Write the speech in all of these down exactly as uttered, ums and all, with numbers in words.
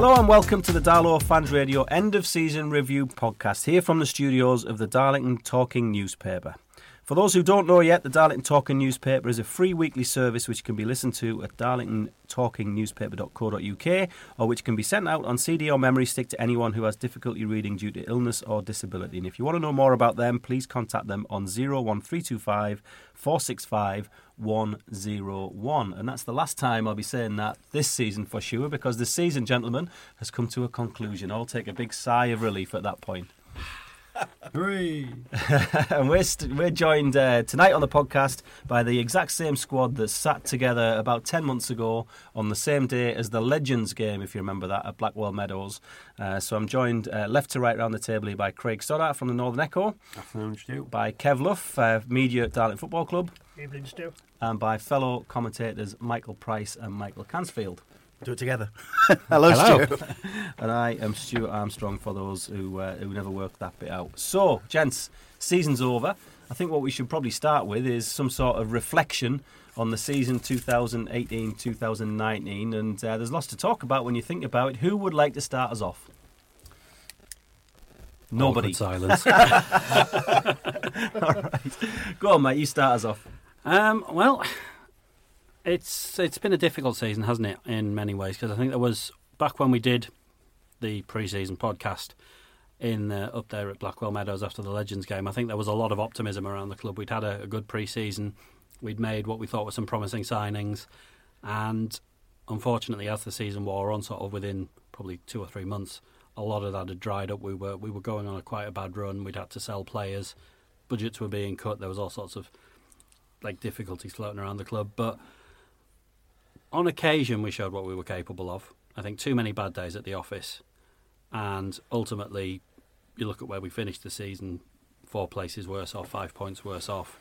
Hello and welcome to the Darlow Fans Radio End of Season Review Podcast, here from the studios of the Darlington Talking Newspaper. For those who don't know yet, the Darlington Talking Newspaper is a free weekly service which can be listened to at darlington talking newspaper dot co dot uk, or which can be sent out on C D or memory stick to anyone who has difficulty reading due to illness or disability. And if you want to know more about them, please contact them on oh one three two five, four six five, one oh one. And that's the last time I'll be saying that this season for sure, because this season, gentlemen, has come to a conclusion. I'll take a big sigh of relief at that point. Hooray! And we're, st- we're joined uh, tonight on the podcast by the exact same squad that sat together about ten months ago on the same day as the Legends game, if you remember that, at Blackwell Meadows. Uh, so I'm joined uh, left to right round the table here by Craig Stoddart from the Northern Echo. Afternoon, Stu. By Kev Luff, uh, media at Darlington Football Club. Evening, Stu. And by fellow commentators Michael Price and Michael Cansfield. Do it together. Hello, Hello, Stu. And I am Stuart Armstrong, for those who uh, who never worked that bit out. So, gents, season's over. I think what we should probably start with is some sort of reflection on the season twenty eighteen twenty nineteen. And uh, there's lots to talk about when you think about it. Who would like to start us off? Nobody. Awkward silence. All right. Go on, mate. You start us off. Um, well... It's it's been a difficult season, hasn't it, in many ways? Because I think there was, back when we did the pre-season podcast in uh, up there at Blackwell Meadows after the Legends game, I think there was a lot of optimism around the club. We'd had a, a good pre-season. We'd made what we thought were some promising signings. And unfortunately, as the season wore on, sort of within probably two or three months, a lot of that had dried up. We were, we were going on a quite a bad run. We'd had to sell players. Budgets were being cut. There was all sorts of like difficulties floating around the club. But on occasion, we showed what we were capable of. I think too many bad days at the office. And ultimately, you look at where we finished the season, four places worse off, five points worse off.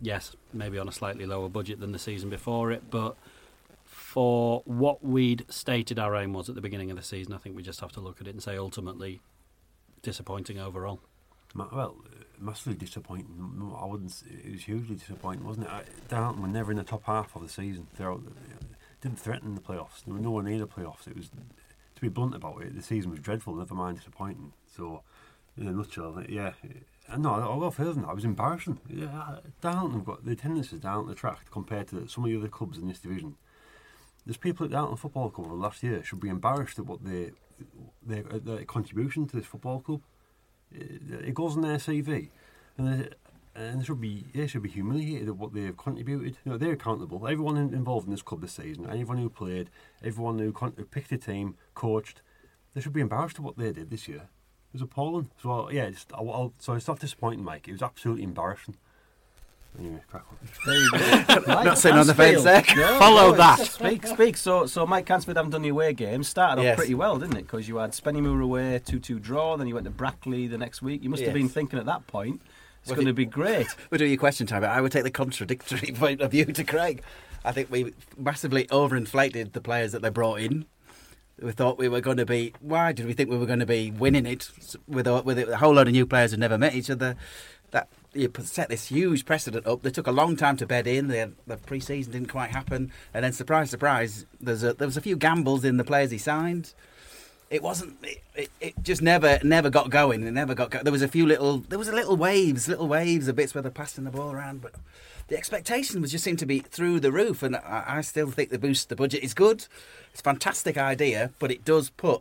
Yes, maybe on a slightly lower budget than the season before it, but for what we'd stated our aim was at the beginning of the season, I think we just have to look at it and say ultimately disappointing overall. Well, massively disappointing. I wouldn't. It was hugely disappointing, wasn't it? Darlington were never in the top half of the season. They didn't threaten the playoffs. They were nowhere near the playoffs. It was, to be blunt about it, the season was dreadful. Never mind disappointing. So, in a nutshell, yeah. No, I'll go further than that. It was embarrassing. Yeah, Darlington have got the attendances down the track compared to some of the other clubs in this division. There's people at Darlington Football Club over the last year should be embarrassed at what they, their, their contribution to this football club. It goes on their C V, and they, and they should be they should be humiliated at what they've contributed. You know, they're accountable. Everyone involved in this club this season, anyone who played, everyone who con- picked a team, coached, they should be embarrassed at what they did this year. It was appalling. So yeah, it's, I'll, I'll, so it's not disappointing, Mike. It was absolutely embarrassing. Anyway, crack on. There you go. Not sitting on the fence there. No, Follow no, that. Speak, speak. So, so Mike Cansfield, haven't done your away game. Started yes. off pretty well, didn't it? Because you had Spennymoor away, two-two draw. Then you went to Brackley the next week. You must yes. have been thinking at that point, it's well, going to be great. We'll do your question time. I would take the contradictory point of view to Craig. I think we massively overinflated the players that they brought in. We thought we were going to be. Why did we think we were going to be winning it with a, with a whole load of new players who never met each other? That. You set this huge precedent up. They took a long time to bed in. They had, the pre-season didn't quite happen, and then surprise, surprise, there's a, there was a few gambles in the players he signed. It wasn't. It, it, it just never, never got going. It never got. Go- there was a few little. There was a little waves, little waves of bits where they're passing the ball around, but the expectation was just seemed to be through the roof. And I, I still think the boost the budget is good. It's a fantastic idea, but it does put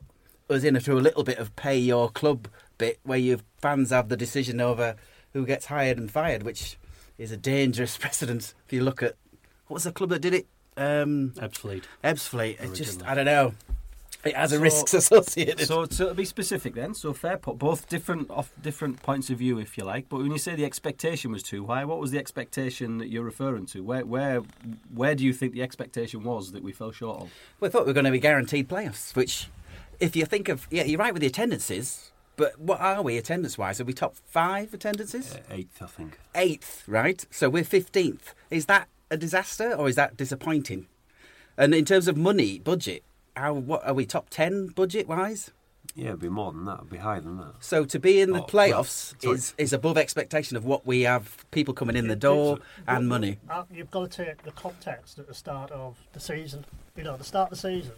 us into a little bit of pay your club bit where your fans have the decision over who gets hired and fired, which is a dangerous precedent. If you look at what was the club that did it, um, Ebbsfleet. Ebbsfleet. It just, I don't know. It has so, a risks associated. So, so to be specific, then, so fair put, both different off different points of view, if you like. But when you say the expectation was too high, what was the expectation that you're referring to? Where, where, where do you think the expectation was that we fell short of? We thought we were going to be guaranteed playoffs. Which, if you think of, yeah, you're right with the attendances. But what are we attendance-wise? Are we top five attendances? Uh, eighth, I think. Eighth, right? So we're fifteenth. Is that a disaster or is that disappointing? And in terms of money, budget, how, what are we top ten budget-wise? Yeah, it'd be more than that. It'd be higher than that. So to be in the oh, playoffs well, is is above expectation of what we have, people coming in the door and money. You've got to take the context at the start of the season. You know, the start of the season,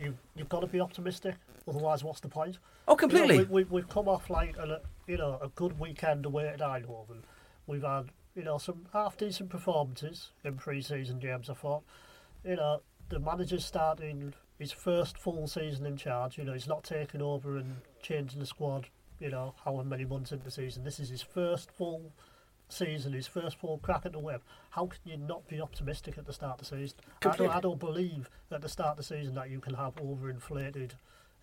you you've got to be optimistic. Otherwise, what's the point? Oh, completely. You know, we, we, we've come off like a you know a good weekend away at Eindhoven. We've had you know some half decent performances in pre-season games. I thought, you know, the manager's starting his first full season in charge. You know, he's not taking over and changing the squad. You know, however many months into the season, this is his first full season, his first full crack at the whip. How can you not be optimistic at the start of the season? I don't, I don't believe at the start of the season that you can have overinflated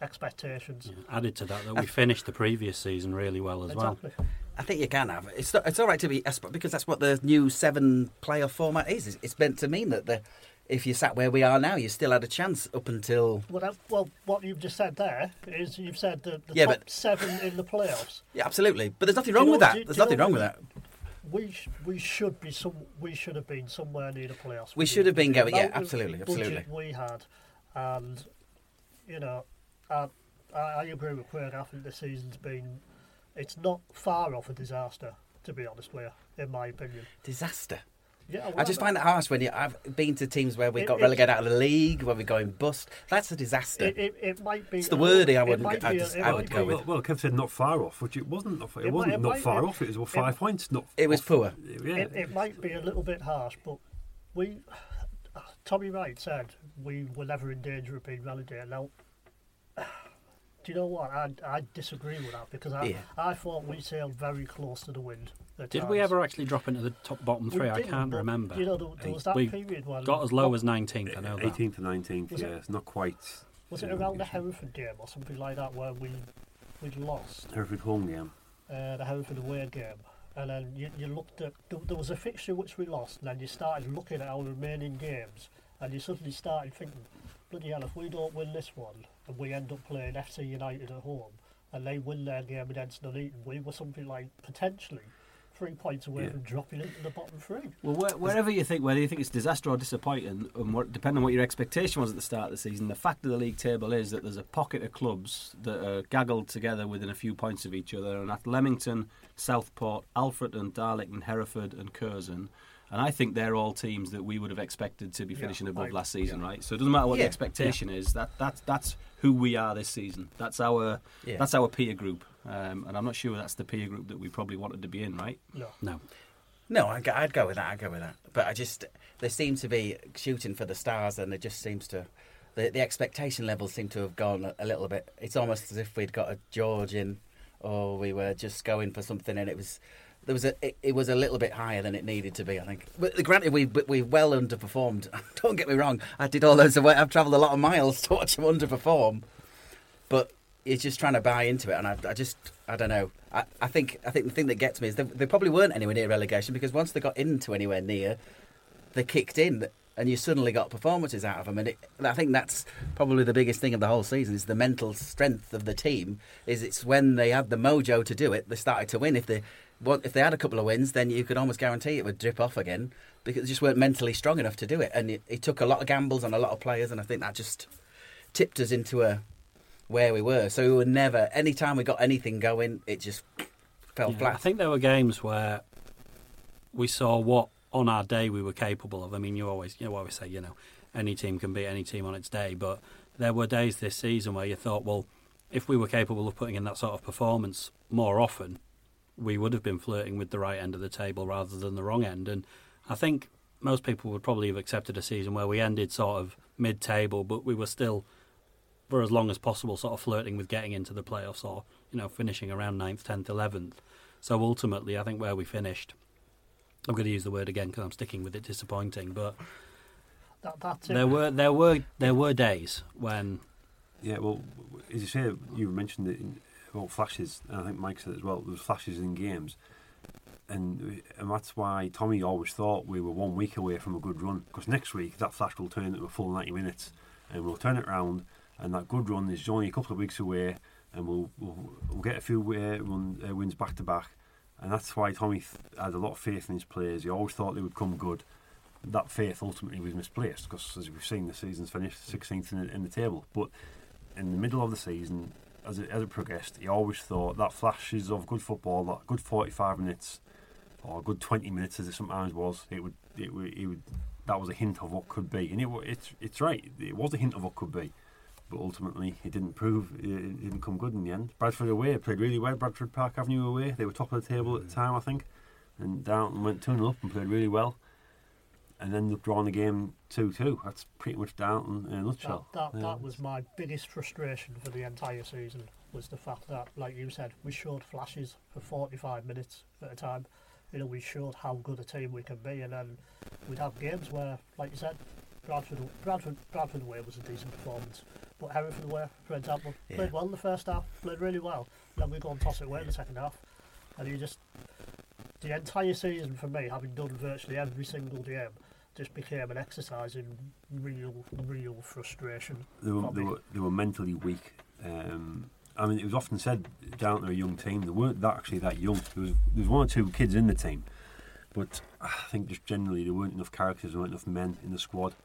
expectations. Yeah, added to that, that we finished the previous season really well as exactly. well. I think you can have it. It's, it's all right to be, because that's what the new seven-player format is. It's meant to mean that the, if you sat where we are now, you still had a chance up until... Well, that, well what you've just said there is you've said the, the yeah, top but... seven in the playoffs. Yeah, absolutely. But there's nothing wrong you know, with that. You, there's nothing know, wrong with that. We we should be some. We should have been somewhere near the playoffs. We, we should have been going. Yeah, absolutely, absolutely. We had, and you know, I, I agree with Craig. I think the season's been. It's not far off a disaster, to be honest with you, in my opinion. Disaster. Yeah, well, I just find it harsh when you, I've been to teams where we it, got relegated out of the league, where we're going bust. That's a disaster. It, it, it might be. It's the wording I would I, just, a, I would go be, with. Well, Kev said not far off, which it wasn't. It, it wasn't might, not it far be, off. It was well, five it, points. Not. It was off. Poor. Yeah. It, it might be a little bit harsh, but we. Tommy Wright said we were never in danger of being relegated. Now, do you know what? I I disagree with that because I yeah. I thought we sailed very close to the wind. Did times. We ever actually drop into the top bottom three? I can't remember. You know, there, there was that we period when got as low as nineteenth. I know that. eighteenth and nineteenth. Was yeah, it, it's not quite. Was it around the Hereford game or something like that where we we'd lost? Hereford home game. Uh, the Hereford away game, and then you, you looked at there, there was a fixture which we lost, and then you started looking at our remaining games, and you suddenly started thinking, bloody hell, if we don't win this one, and we end up playing F C United at home, and they win their game against Nuneaton, we were something like potentially three points away yeah. from dropping into the bottom three. Well, where, wherever you think, whether you think it's disaster or disappointing, and what, depending on what your expectation was at the start of the season, the fact of the league table is that there's a pocket of clubs that are gaggled together within a few points of each other, and at Leamington, Southport, Alfreton, Darlington, Hereford and Curzon, and I think they're all teams that we would have expected to be finishing yeah, above right. last season, yeah. right? So it doesn't matter what yeah. the expectation yeah. is, that that's, that's who we are this season. That's our yeah. that's our peer group. Um, and I'm not sure that's the peer group that we probably wanted to be in, right? No. No, no I'd, I'd go with that, I'd go with that. But I just, they seem to be shooting for the stars and it just seems to, the, the expectation levels seem to have gone a little bit. It's almost as if we'd got a Georgian or we were just going for something and it was, there was a, it, it was a little bit higher than it needed to be, I think. But granted, we we well underperformed. Don't get me wrong, I did all those away, I've travelled a lot of miles to watch them underperform. But it's just trying to buy into it, and I, I just, I don't know. I, I think, I think the thing that gets me is they, they probably weren't anywhere near relegation because once they got into anywhere near, they kicked in, and you suddenly got performances out of them. And it, I think that's probably the biggest thing of the whole season is the mental strength of the team. Is it's when they had the mojo to do it, they started to win. If they, if they had a couple of wins, then you could almost guarantee it would drip off again because they just weren't mentally strong enough to do it. And it, it took a lot of gambles on a lot of players, and I think that just tipped us into a. Where we were, so we were never. Any time we got anything going, it just fell yeah, flat. I think there were games where we saw what on our day we were capable of. I mean, you always, you know, always say, you know, any team can beat any team on its day. But there were days this season where you thought, well, if we were capable of putting in that sort of performance more often, we would have been flirting with the right end of the table rather than the wrong end. And I think most people would probably have accepted a season where we ended sort of mid-table, but we were still, for as long as possible, sort of flirting with getting into the playoffs or, you know, finishing around ninth, tenth, eleventh. So ultimately, I think where we finished, I'm going to use the word again because I'm sticking with it, disappointing, but that, that's it. There were there were, there were days when... Yeah, well, as you say, you mentioned it in well, flashes, and I think Mike said it as well, there was flashes in games, and and that's why Tommy always thought we were one week away from a good run, because next week that flash will turn into a full ninety minutes, and we'll turn it round. And that good run is only a couple of weeks away, and we'll we'll, we'll get a few uh, run, uh, wins back to back, and that's why Tommy th- had a lot of faith in his players. He always thought they would come good. That faith ultimately was misplaced because, as we've seen, the season's finished sixteenth in the, in the table. But in the middle of the season, as it as it progressed, he always thought that flashes of good football, that good forty-five minutes or good twenty minutes, as it sometimes was, it would it would, it would that was a hint of what could be, and it it's it's right. It was a hint of what could be. but ultimately it didn't prove, it didn't come good in the end. Bradford away played really well, Bradford Park Avenue away, they were top of the table at the time, I think, and Darlington went two nil up and played really well, and ended up drawing the game two two. That's pretty much Darlington in a nutshell. That, that, yeah. that was my biggest frustration for the entire season, was the fact that, like you said, we showed flashes for forty-five minutes at a time. You know, we showed how good a team we can be, and then we'd have games where, like you said, Bradford Bradford, Bradford away was a decent performance, but Hereford away, for example, yeah. played well in the first half, played really well, then we go and toss it away in the second half. And you just, the entire season for me, having done virtually every single game, just became an exercise in real, real frustration. They were, they were, they were mentally weak. Um, I mean, it was often said down to a young team, they weren't that actually that young. There was, there was one or two kids in the team, but I think just generally there weren't enough characters, there weren't enough men in the squad.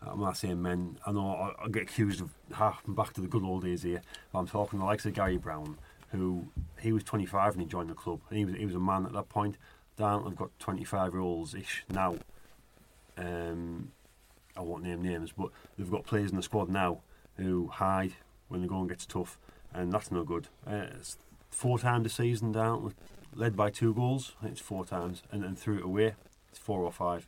I'm not saying men, I know I, I get accused of harping back to the good old days here, but I'm talking the likes of Gary Brown, who, he was twenty-five when he joined the club, and he was, he was a man at that point. Darlington have got twenty-five-year-olds-ish now. Um, I won't name names, but they've got players in the squad now who hide when the going gets tough, and that's no good. Uh, it's four times a season down, led by two goals, I think it's four times, and then threw it away, it's four or five.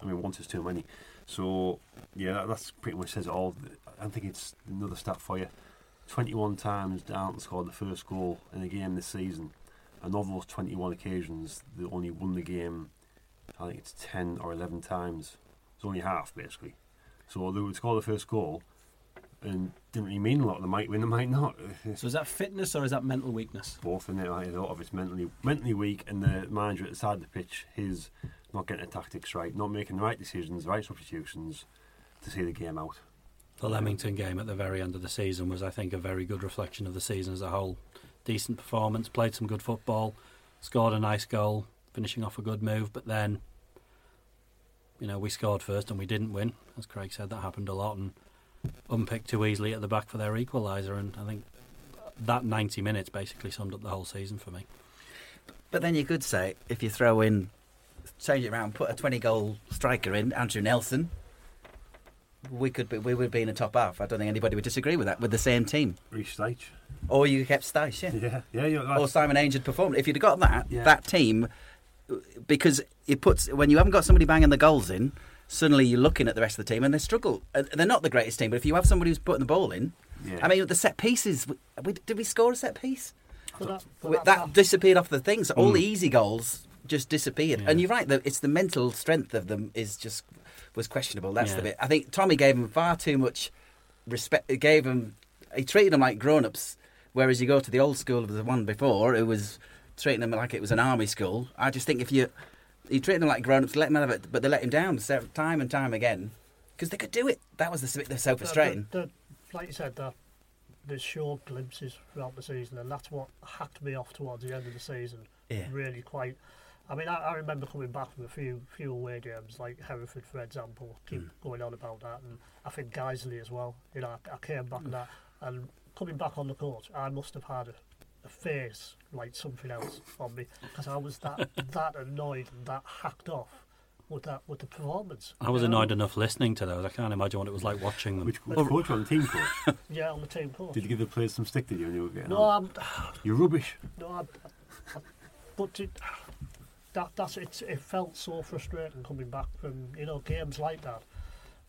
I mean, once is too many. So, yeah, that, that's pretty much says it all. I think it's another stat for you. twenty-one times Darlington scored the first goal in a game this season, and of those twenty-one occasions, they only won the game, I think it's ten or eleven times. It's only half, basically. So they would score the first goal, and didn't really mean a lot. They might win, they might not. So is that fitness or is that mental weakness? Both, isn't it? Like, a lot of it's mentally mentally weak, and the manager at the side of the pitch, his not getting the tactics right, not making the right decisions, the right substitutions to see the game out. The Leamington game at the very end of the season was, I think, a very good reflection of the season as a whole. Decent performance, played some good football, scored a nice goal, finishing off a good move, but then, you know, we scored first and we didn't win. As Craig said, that happened a lot, and unpicked too easily at the back for their equaliser, and I think that ninety minutes basically summed up the whole season for me. But then you could say, if you throw in, change it around, put a twenty-goal striker in, Andrew Nelson, we could be, we would be in the top half. I don't think anybody would disagree with that, with the same team. Reece Styche. Or you kept Styche, yeah. Yeah, yeah. Like, or Simon Ainge had performed. If you'd have got that, yeah. that team, because it puts, when you haven't got somebody banging the goals in, suddenly you're looking at the rest of the team and they struggle. They're not the greatest team, but if you have somebody who's putting the ball in, yeah. I mean, the set pieces, we, we, did we score a set piece? For that, for that, that, that disappeared off the thing, so mm. all the easy goals just disappeared. Yeah. And you're right, it's the mental strength of them is just was questionable. That's yeah. the bit. I think Tommy gave him far too much respect. Gave him, he treated them like grown-ups, whereas you go to the old school of the one before, who was treating them like it was an army school. I just think if you... He treated them like grown-ups, let them have it, but they let him down time and time again because they could do it. That was the bit that was so frustrating. The, the, the, like you said, the, the short glimpses throughout the season, and that's what hacked me off towards the end of the season. Yeah. Really quite... I mean, I, I remember coming back from a few few away games, like Hereford, for example, keep mm. going on about that, and I think Geisley as well. You know, I, I came back mm. that, and coming back on the court, I must have had a, a face like something else on me, because I was that that annoyed and that hacked off with that with the performance. I was annoyed um, enough listening to those. I can't imagine what it was like watching them. Which, which oh, coach? On the team coach? Yeah, on the team coach. Did you give the players some stick? Did you? When you were getting no, on? I'm. You're rubbish. No, I'm. I'm but it. That that's it's, it felt so frustrating coming back from, you know, games like that,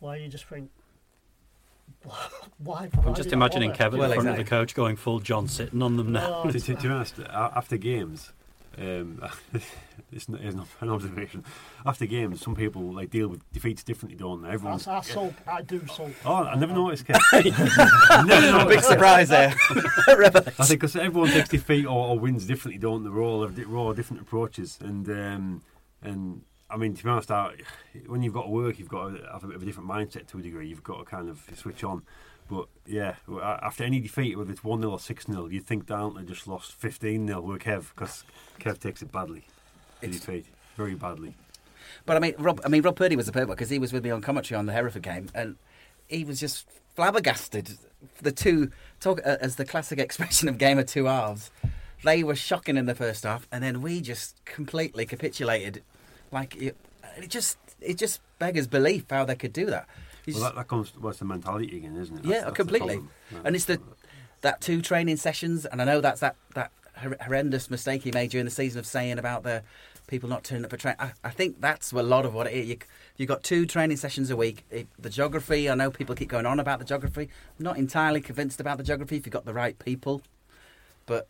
where you just think, why? why I'm just imagining Kevin well, in front exactly. of the coach going full John sitting on them now. No, to, to, to be honest, after games, um, it's not, it's not an observation. After games, some people like deal with defeats differently, don't they? Everyone, I, I, sold, I do sold. Oh, I never noticed, Kev. never noticed. Big surprise there. I think because everyone takes defeat or, or wins differently, don't they? We're all, we're all different approaches, and um, and I mean, to be honest, I, when you've got to work, you've got to have a bit of a different mindset to a degree. You've got to kind of switch on. But yeah, after any defeat, whether it's one nil or six nil, you'd think Darlington just lost fifteen nil with Kev, because Kev takes it badly. It's defeat, very badly. But I mean, Rob, I mean, Rob Purdy was a perfect, because he was with me on commentary on the Hereford game, and he was just flabbergasted. The two, talk, uh, as the classic expression of game of two halves, they were shocking in the first half, and then we just completely capitulated. Like, it, it just, it just beggars belief how they could do that. Well, that, that comes well, it's the mentality again, isn't it? That's, yeah, that's completely. Yeah. And it's the that two training sessions, and I know that's that that horrendous mistake he made during the season of saying about the people not turning up for training. I, I think that's a lot of what it is. You, you've got two training sessions a week. It, the geography, I know people keep going on about the geography. I'm not entirely convinced about the geography if you've got the right people. But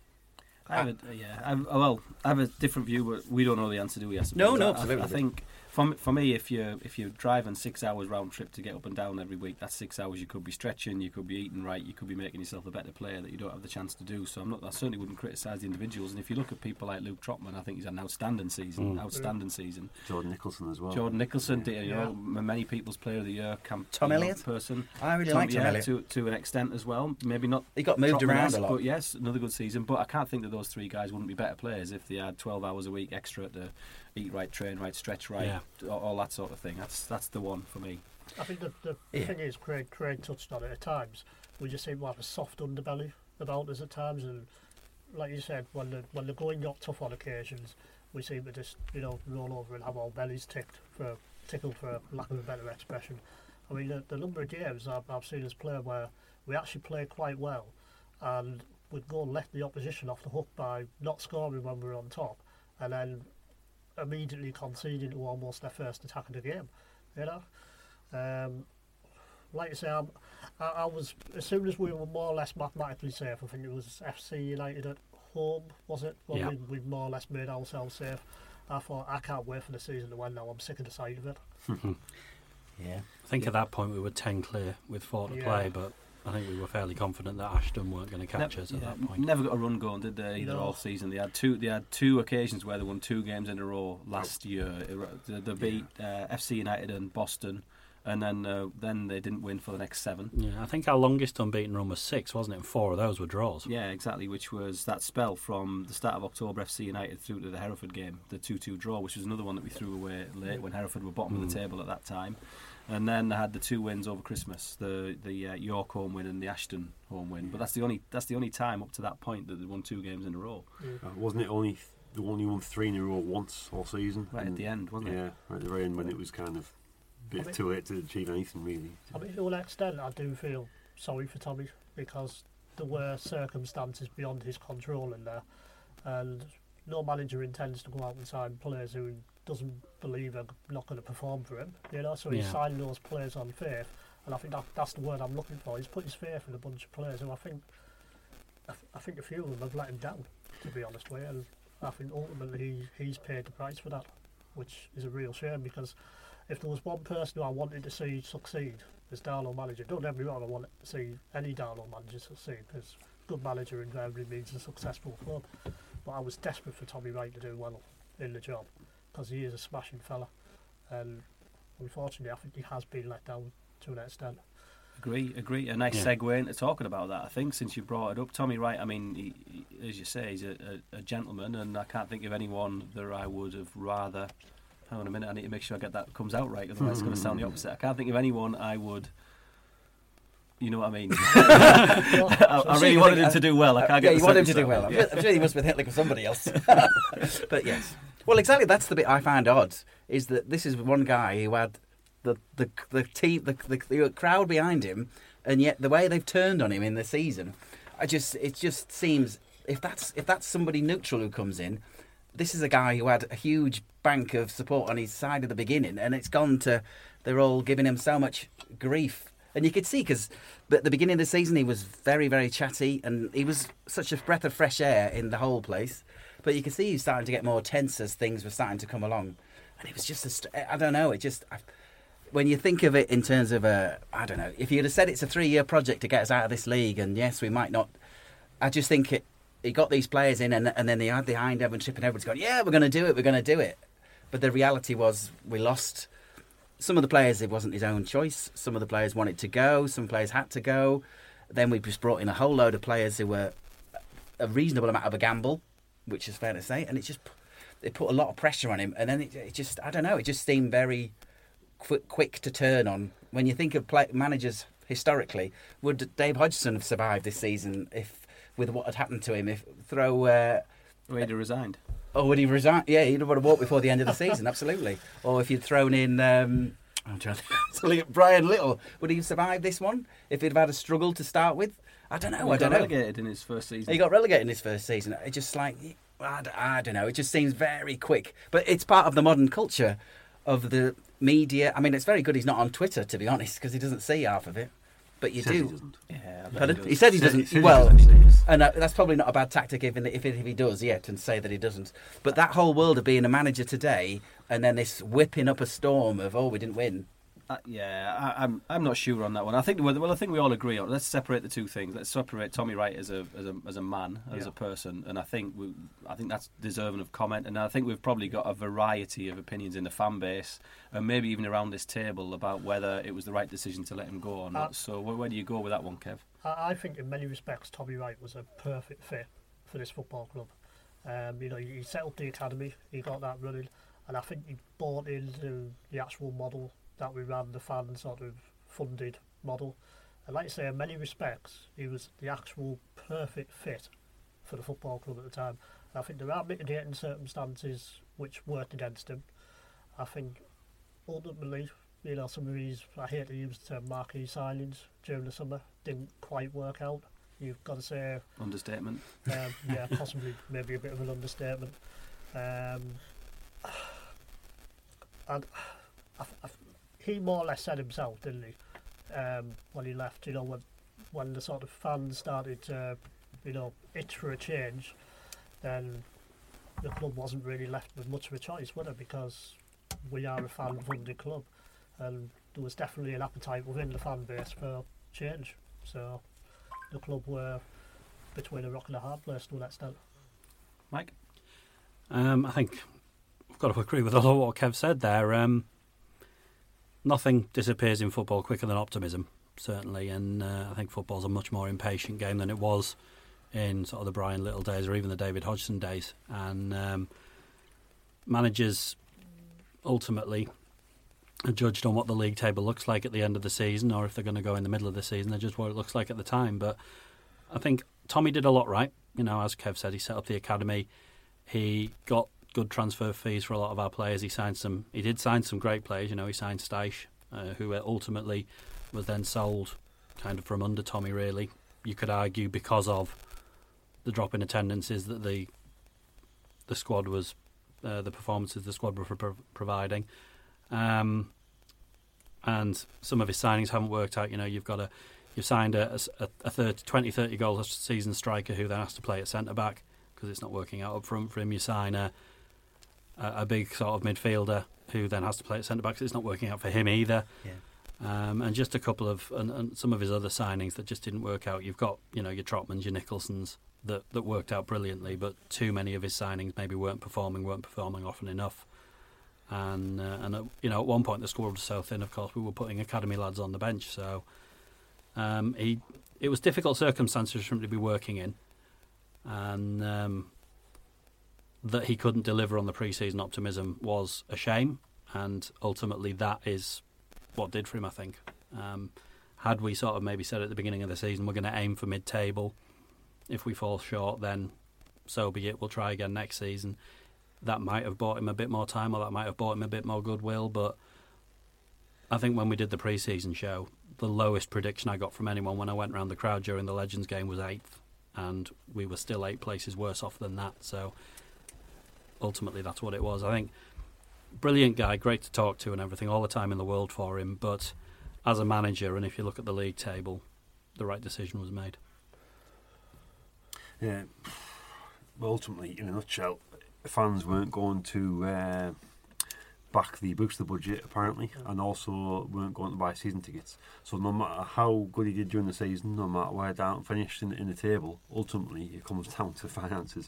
I, I would, yeah, I, well, I have a different view, but we don't know the answer, do we? I suppose. No, no, absolutely. I, I think for for me, if you if you're driving six hours round trip to get up and down every week, that's six hours you could be stretching, you could be eating right, you could be making yourself a better player that you don't have the chance to do. So I'm not, I certainly wouldn't criticise the individuals. And if you look at people like Luke Trotman, I think he's had an outstanding season, mm. outstanding yeah. season. Jordan Nicholson as well. Jordan Nicholson, yeah. you know, yeah. many people's player of the year. Camp, Tom Elliott, person. I really Tom, like Tom yeah, Elliott to, to an extent as well. Maybe not. He got moved Trotman around has, a lot, but yes, another good season. But I can't think that those three guys wouldn't be better players if they had twelve hours a week extra to eat right, train right, stretch right, yeah. all, all that sort of thing. That's that's the one for me. I think the, the yeah. thing is, Craig Craig touched on it at times. We just seem to have a soft underbelly about us at times, and like you said, when the when the going got tough on occasions, we seem to just you know roll over and have our bellies ticked for tickled for lack of a better expression. I mean, the, the number of games I've, I've seen us play where we actually play quite well, and we'd go and let the opposition off the hook by not scoring when we were on top, and then immediately conceding to almost their first attack of the game. You know, um, like I say, I'm, I, I was as soon as we were more or less mathematically safe. I think it was F C United at home, was it? Well, yeah. we, we more or less made ourselves safe. I thought, I can't wait for the season to end now. I'm sick of the sight of it. yeah, I think yeah. at that point we were ten clear with four to yeah. play, but I think we were fairly confident that Ashton weren't going to catch ne- us at yeah, that point. Never got a run going, did they? Either no. all season, they had two. They had two occasions where they won two games in a row last year. They, they beat yeah. uh, F C United and Boston, and then uh, then they didn't win for the next seven. Yeah, I think our longest unbeaten run was six, wasn't it? And four of those were draws. Yeah, exactly. Which was that spell from the start of October, F C United through to the Hereford game, the two-two draw, which was another one that we threw away late when Hereford were bottom mm. of the table at that time. And then they had the two wins over Christmas, the the uh, York home win and the Ashton home win. But that's the only that's the only time up to that point that they won two games in a row. Mm. Uh, wasn't it only they only won three in a row once all season? Right at the end, wasn't yeah, it? Yeah, right at the very end when it was kind of a bit I mean, too late to achieve anything really. I mean, to an extent, I do feel sorry for Tommy because there were circumstances beyond his control in there, and no manager intends to go out and sign players who doesn't believe I'm not going to perform for him, you know, so he's yeah. signing those players on faith, and I think that, that's the word I'm looking for. He's put his faith in a bunch of players who I think I, th- I think a few of them have let him down, to be honest with you, and I think ultimately he, he's paid the price for that, which is a real shame, because if there was one person who I wanted to see succeed as Darlow manager, don't get me wrong, I want to see any Darlow manager succeed, because good manager invariably means a successful club, but I was desperate for Tommy Wright to do well in the job, because he is a smashing fella, and unfortunately I think he has been let down to an extent. Agree, agree. A nice yeah. segue into talking about that, I think, since you brought it up. Tommy Wright, I mean, he, he, as you say, he's a, a, a gentleman, and I can't think of anyone that I would have rather... Hang on a minute, I need to make sure I get that comes out right, otherwise it's going to sound the opposite. I can't think of anyone I would... You know what I mean? I, I really wanted him to do well. I can't get yeah, you want him to do well. I'm, yeah. I'm sure he must have been Hitler or somebody else. But yes. Well, exactly. That's the bit I find odd, is that this is one guy who had the the the team, the, the, the crowd behind him, and yet the way they've turned on him in the season, I just it just seems if that's if that's somebody neutral who comes in, this is a guy who had a huge bank of support on his side at the beginning, and it's gone to they're all giving him so much grief. And you could see, because at the beginning of the season, he was very, very chatty, and he was such a breath of fresh air in the whole place. But you could see he was starting to get more tense as things were starting to come along. And it was just, a, I don't know, it just, I, when you think of it in terms of a, I don't know, if you'd have said it's a three-year project to get us out of this league, and yes, we might not, I just think it, he got these players in, and, and then they had the Hindhead-Chip, and everyone's going, yeah, we're going to do it, we're going to do it. But the reality was we lost. Some of the players, it wasn't his own choice. Some of the players wanted to go. Some players had to go. Then we just brought in a whole load of players who were a reasonable amount of a gamble, which is fair to say. And it just it put a lot of pressure on him. And then it, it just, I don't know, it just seemed very quick, quick to turn on. When you think of play, managers historically, would Dave Hodgson have survived this season if with what had happened to him? If throw, uh, or he'd have resigned. Oh, would he resign? Yeah, he'd have walked before the end of the season, absolutely. Or if you'd thrown in um, I'm trying to look at Brian Little. Would he have survived this one if he'd have had a struggle to start with? I don't know. He I don't know. He got relegated in his first season. He got relegated in his first season. It's just like, I, I don't know. It just seems very quick. But it's part of the modern culture of the media. I mean, it's very good he's not on Twitter, to be honest, because he doesn't see half of it. But you he do. He doesn't. Yeah, I he, does. he said he doesn't. He well, he doesn't. and uh, that's probably not a bad tactic if, if if he does yet and say that he doesn't. But that whole world of being a manager today and then this whipping up a storm of oh we didn't win. Uh, yeah, I, I'm I'm not sure on that one. I think well, I think we all agree on. Let's separate the two things. Let's separate Tommy Wright as a as a as a man as yeah. a person, and I think we, I think that's deserving of comment. And I think we've probably got a variety of opinions in the fan base. And maybe even around this table about whether it was the right decision to let him go or not. Uh, so where, where do you go with that one, Kev? I think in many respects Tommy Wright was a perfect fit for this football club. Um, you know, he set up the academy, he got that running, and I think he bought into the actual model that we ran, the fan sort of funded model. And like I say, in many respects, he was the actual perfect fit for the football club at the time. And I think there are mitigating circumstances which worked against him. I think ultimately, you know, some of these, I hate to use the term marquee signings during the summer, didn't quite work out. You've got to say... Understatement. Um, yeah, possibly maybe a bit of an understatement. Um, and I, I, he more or less said himself, didn't he, um, when he left, you know, when, when the sort of fans started to, you know, itch for a change, then the club wasn't really left with much of a choice, were they? Because... we are a fan-funded club, and there was definitely an appetite within the fan base for change. So the club were between a rock and a hard place to an extent. Mike? Um, I think I've got to agree with a lot of what Kev said there. Um, nothing disappears in football quicker than optimism, certainly, and uh, I think football's a much more impatient game than it was in sort of the Brian Little days or even the David Hodgson days. And um, managers... ultimately are judged on what the league table looks like at the end of the season, or if they're going to go in the middle of the season, they're just what it looks like at the time. But I think Tommy did a lot right. You know, as Kev said, he set up the academy. He got good transfer fees for a lot of our players. He signed some. He did sign some great players. You know, he signed Styche, uh, who ultimately was then sold kind of from under Tommy, really. You could argue because of the drop in attendances that the the squad was... Uh, the performances the squad were pro- providing, um, and some of his signings haven't worked out. You know, you've got a you've signed a, a, a thirty, twenty, thirty goal season striker who then has to play at centre back because it's not working out up front for him. You sign a a, a big sort of midfielder who then has to play at centre back because it's not working out for him either. Yeah. Um, and just a couple of and, and some of his other signings that just didn't work out. You've got you know your Trotmans, your Nicholsons. That, that worked out brilliantly, but too many of his signings maybe weren't performing, weren't performing often enough. And uh, and at, you know at one point the squad was so thin, of course, we were putting academy lads on the bench. So um, he it was difficult circumstances for him to be working in, and um, that he couldn't deliver on the pre-season optimism was a shame. And ultimately, that is what did for him, I think. Um, had we sort of maybe said at the beginning of the season we're going to aim for mid-table. If we fall short, then so be it. We'll try again next season. That might have bought him a bit more time, or that might have bought him a bit more goodwill. But I think when we did the pre-season show, the lowest prediction I got from anyone when I went round the crowd during the Legends game was eighth, and we were still eight places worse off than that. So ultimately, that's what it was. I think brilliant guy, great to talk to, and everything. All the time in the world for him, but as a manager, and if you look at the league table, the right decision was made. Yeah, well, ultimately, in a nutshell, fans weren't going to uh, back the books of the budget, apparently, and also weren't going to buy season tickets. So no matter how good he did during the season, no matter where down finished in, in the table, ultimately it comes down to finances.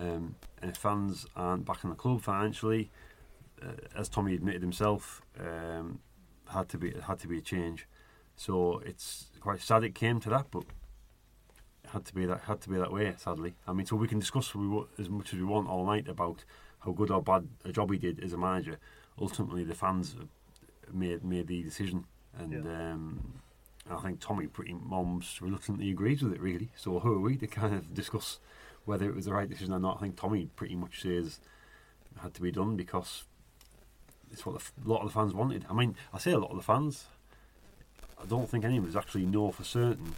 Um, and if fans aren't backing the club financially, uh, as Tommy admitted himself, um, had to be had to be a change. So it's quite sad it came to that, but. Had to be that had to be that way, sadly. I mean, so we can discuss as much as we want all night about how good or bad a job he did as a manager. Ultimately, the fans made made the decision, and yeah. um, I think Tommy pretty almost reluctantly agrees with it, really. So who are we to kind of discuss whether it was the right decision or not? I think Tommy pretty much says it had to be done because it's what a lot of the fans wanted. I mean, I say a lot of the fans. I don't think any of us actually know for certain.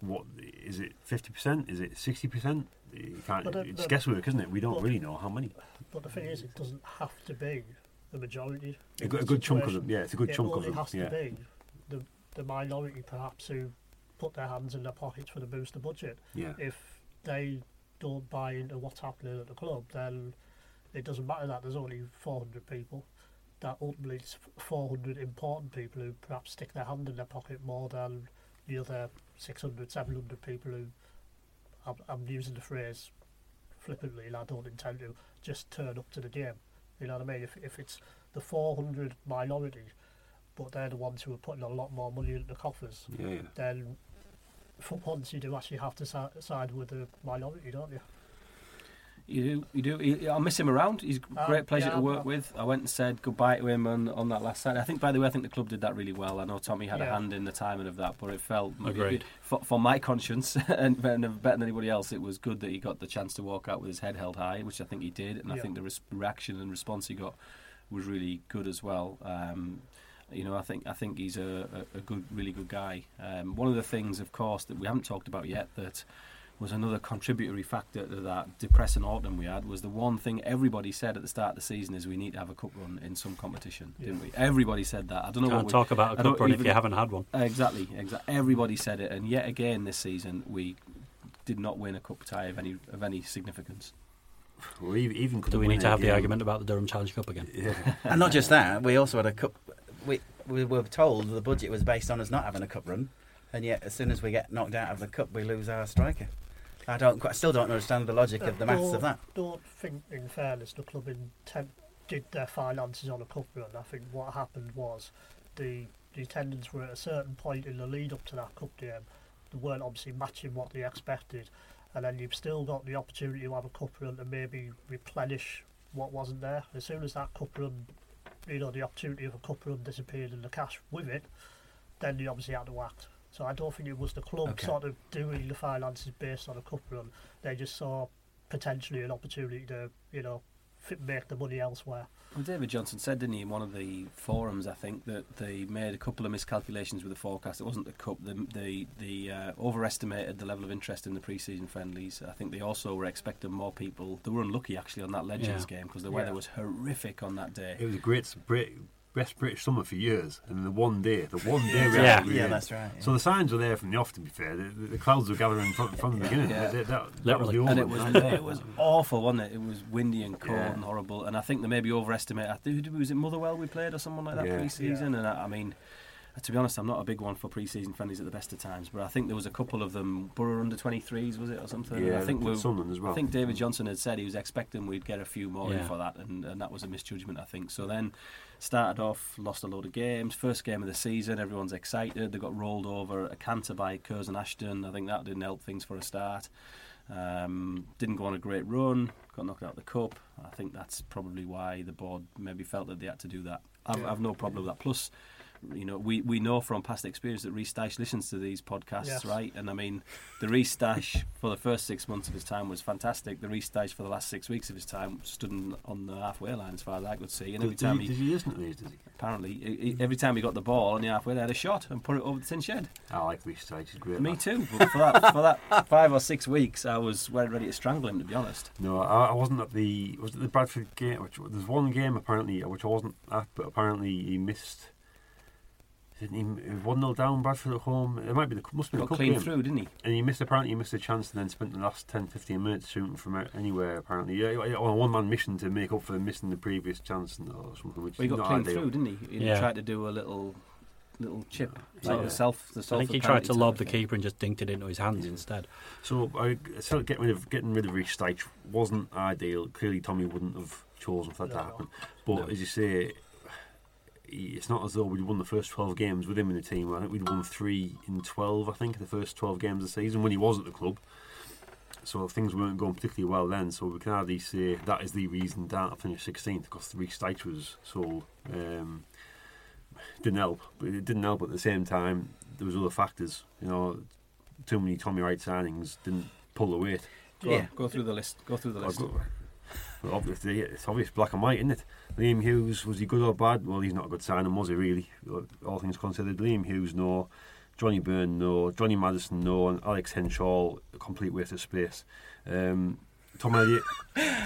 What is it? Fifty percent? Is it sixty percent? You can't. But, uh, it's guesswork, isn't it? We don't but, really know how many. But the thing is, it doesn't have to be the majority. A good, a good chunk of them. Yeah, it's a good it chunk of them. It has yeah. to be the the minority, perhaps, who put their hands in their pockets for the booster budget. Yeah. If they don't buy into what's happening at the club, then it doesn't matter that there's only four hundred people. That ultimately it's four hundred important people who perhaps stick their hand in their pocket more than the other six hundred, seven hundred people who, I'm, I'm using the phrase flippantly and I don't intend to, just turn up to the game. You know what I mean? If if it's the four hundred minority, but they're the ones who are putting a lot more money into the coffers, yeah, yeah. then for once you do actually have to si- side with the minority, don't you? You do, you do. He, I miss him around. He's a great um, pleasure yeah, to work I'm, with. I went and said goodbye to him on, on that last Saturday. I think, by the way, I think the club did that really well. I know Tommy had yeah. a hand in the timing of that, but it felt maybe, for, for my conscience and better than anybody else, it was good that he got the chance to walk out with his head held high, which I think he did, and yeah. I think the res- reaction and response he got was really good as well. Um, you know, I think I think he's a, a, a good, really good guy. Um, one of the things, of course, that we haven't talked about yet that was another contributory factor to that depressing autumn we had, was the one thing everybody said at the start of the season is we need to have a cup run in some competition, yeah. didn't we? Everybody said that. I don't know Can't what we... talk about a cup run even, if you haven't had one. Exactly, exactly. Everybody said it, and yet again this season we did not win a cup tie of any of any significance. Well, even Do we need to have again. the argument about the Durham Challenge Cup again? Yeah. And not just that, we also had a cup... We, we were told the budget was based on us not having a cup run, and yet as soon as we get knocked out of the cup we lose our striker. I don't. I still don't understand the logic uh, of the maths of that. Don't think, in fairness, the club intent, did their finances on a cup run. I think what happened was the, the attendants were at a certain point in the lead up to that cup game. They weren't obviously matching what they expected, and then you've still got the opportunity to have a cup run and maybe replenish what wasn't there. As soon as that cup run, you know, the opportunity of a cup run disappeared and the cash with it, then you obviously had to act. So I don't think it was the club okay. sort of doing the finances based on a cup run. They just saw potentially an opportunity to, you know, fit, make the money elsewhere. Well, David Johnson said, didn't he, in one of the forums, I think, that they made a couple of miscalculations with the forecast. It wasn't the cup. They the, the, uh, overestimated the level of interest in the pre-season friendlies. I think they also were expecting more people. They were unlucky, actually, on that Legends yeah. game because the weather yeah. was horrific on that day. It was a great... great best British summer for years, and the one day, the one day, yeah, yeah, that's right. Yeah. So the signs were there from the off. To be fair, the, the clouds were gathering from, from the beginning. Yeah. That, that, Literally, that was and it was it was awful, wasn't it? It was windy and cold yeah. and horrible. And I think they maybe overestimated. I think, was it Motherwell we played or someone like that yeah. pre-season? Yeah. And I, I mean, to be honest, I'm not a big one for pre-season friendlies at the best of times, but I think there was a couple of them. Borough under twenty-threes, was it, or something? Yeah, I think we, Sunderland as well. I think David Johnson had said he was expecting we'd get a few more yeah. in for that, and, and that was a misjudgment, I think. So then, started off, lost a load of games. First game of the season, everyone's excited. They got rolled over a canter by Curzon and Ashton. I think that didn't help things for a start. Um, didn't go on a great run. Got knocked out of the cup. I think that's probably why the board maybe felt that they had to do that. I've, yeah. I've no problem with that. Plus, you know, we, we know from past experience that Reece Styche listens to these podcasts, yes. right? And I mean, the Reece Styche for the first six months of his time was fantastic. The Reece Styche for the last six weeks of his time stood on the halfway line, as far as I could see. And every did, time he, did he listen to these? Did he? Apparently, he, every time he got the ball on the halfway, they had a shot and put it over the tin shed. I like Reece Styche; he's great. Me man. too. But for that, for that five or six weeks, I was ready to strangle him, to be honest. No, I, I wasn't at the was it the Bradford game? Which, there's one game apparently which I wasn't at, but apparently he missed. Didn't he? one nil down, Bradford at home. It might be the must be the cup game. Got clean through, didn't he? And he missed apparently he missed a chance, and then spent the last ten, fifteen minutes shooting from anywhere. Apparently, yeah, on a one-man mission to make up for missing the previous chance and or something. Which well, he got clean through, didn't he? He yeah. tried to do a little, little chip. Yeah. Like yeah. Self, the self. I think he tried to lob the keeper and just dinked it into his hands yeah. instead. So, I, so getting rid of getting rid of Reece Styche wasn't ideal. Clearly, Tommy wouldn't have chosen for that no. to happen. But no. as you say. It's not as though we'd won the first twelve games with him in the team. I think we'd won three in twelve, I think, the first twelve games of the season when he was at the club. So things weren't going particularly well then. So we can hardly say that is the reason Dart finished sixteenth, because Reece Styche was so... Um, didn't help. But it didn't help, but at the same time, there was other factors. You know, too many Tommy Wright signings didn't pull the weight. Go yeah, on. go through the list. Go through the list. obviously it's obvious, black and white, isn't it? Liam Hughes, was he good or bad? Well, he's not a good signing, was he really? All things considered, Liam Hughes, no. Johnny Byrne, no. Johnny Madison, no. And Alex Henshaw, a complete waste of space. Um, Tom Elliott,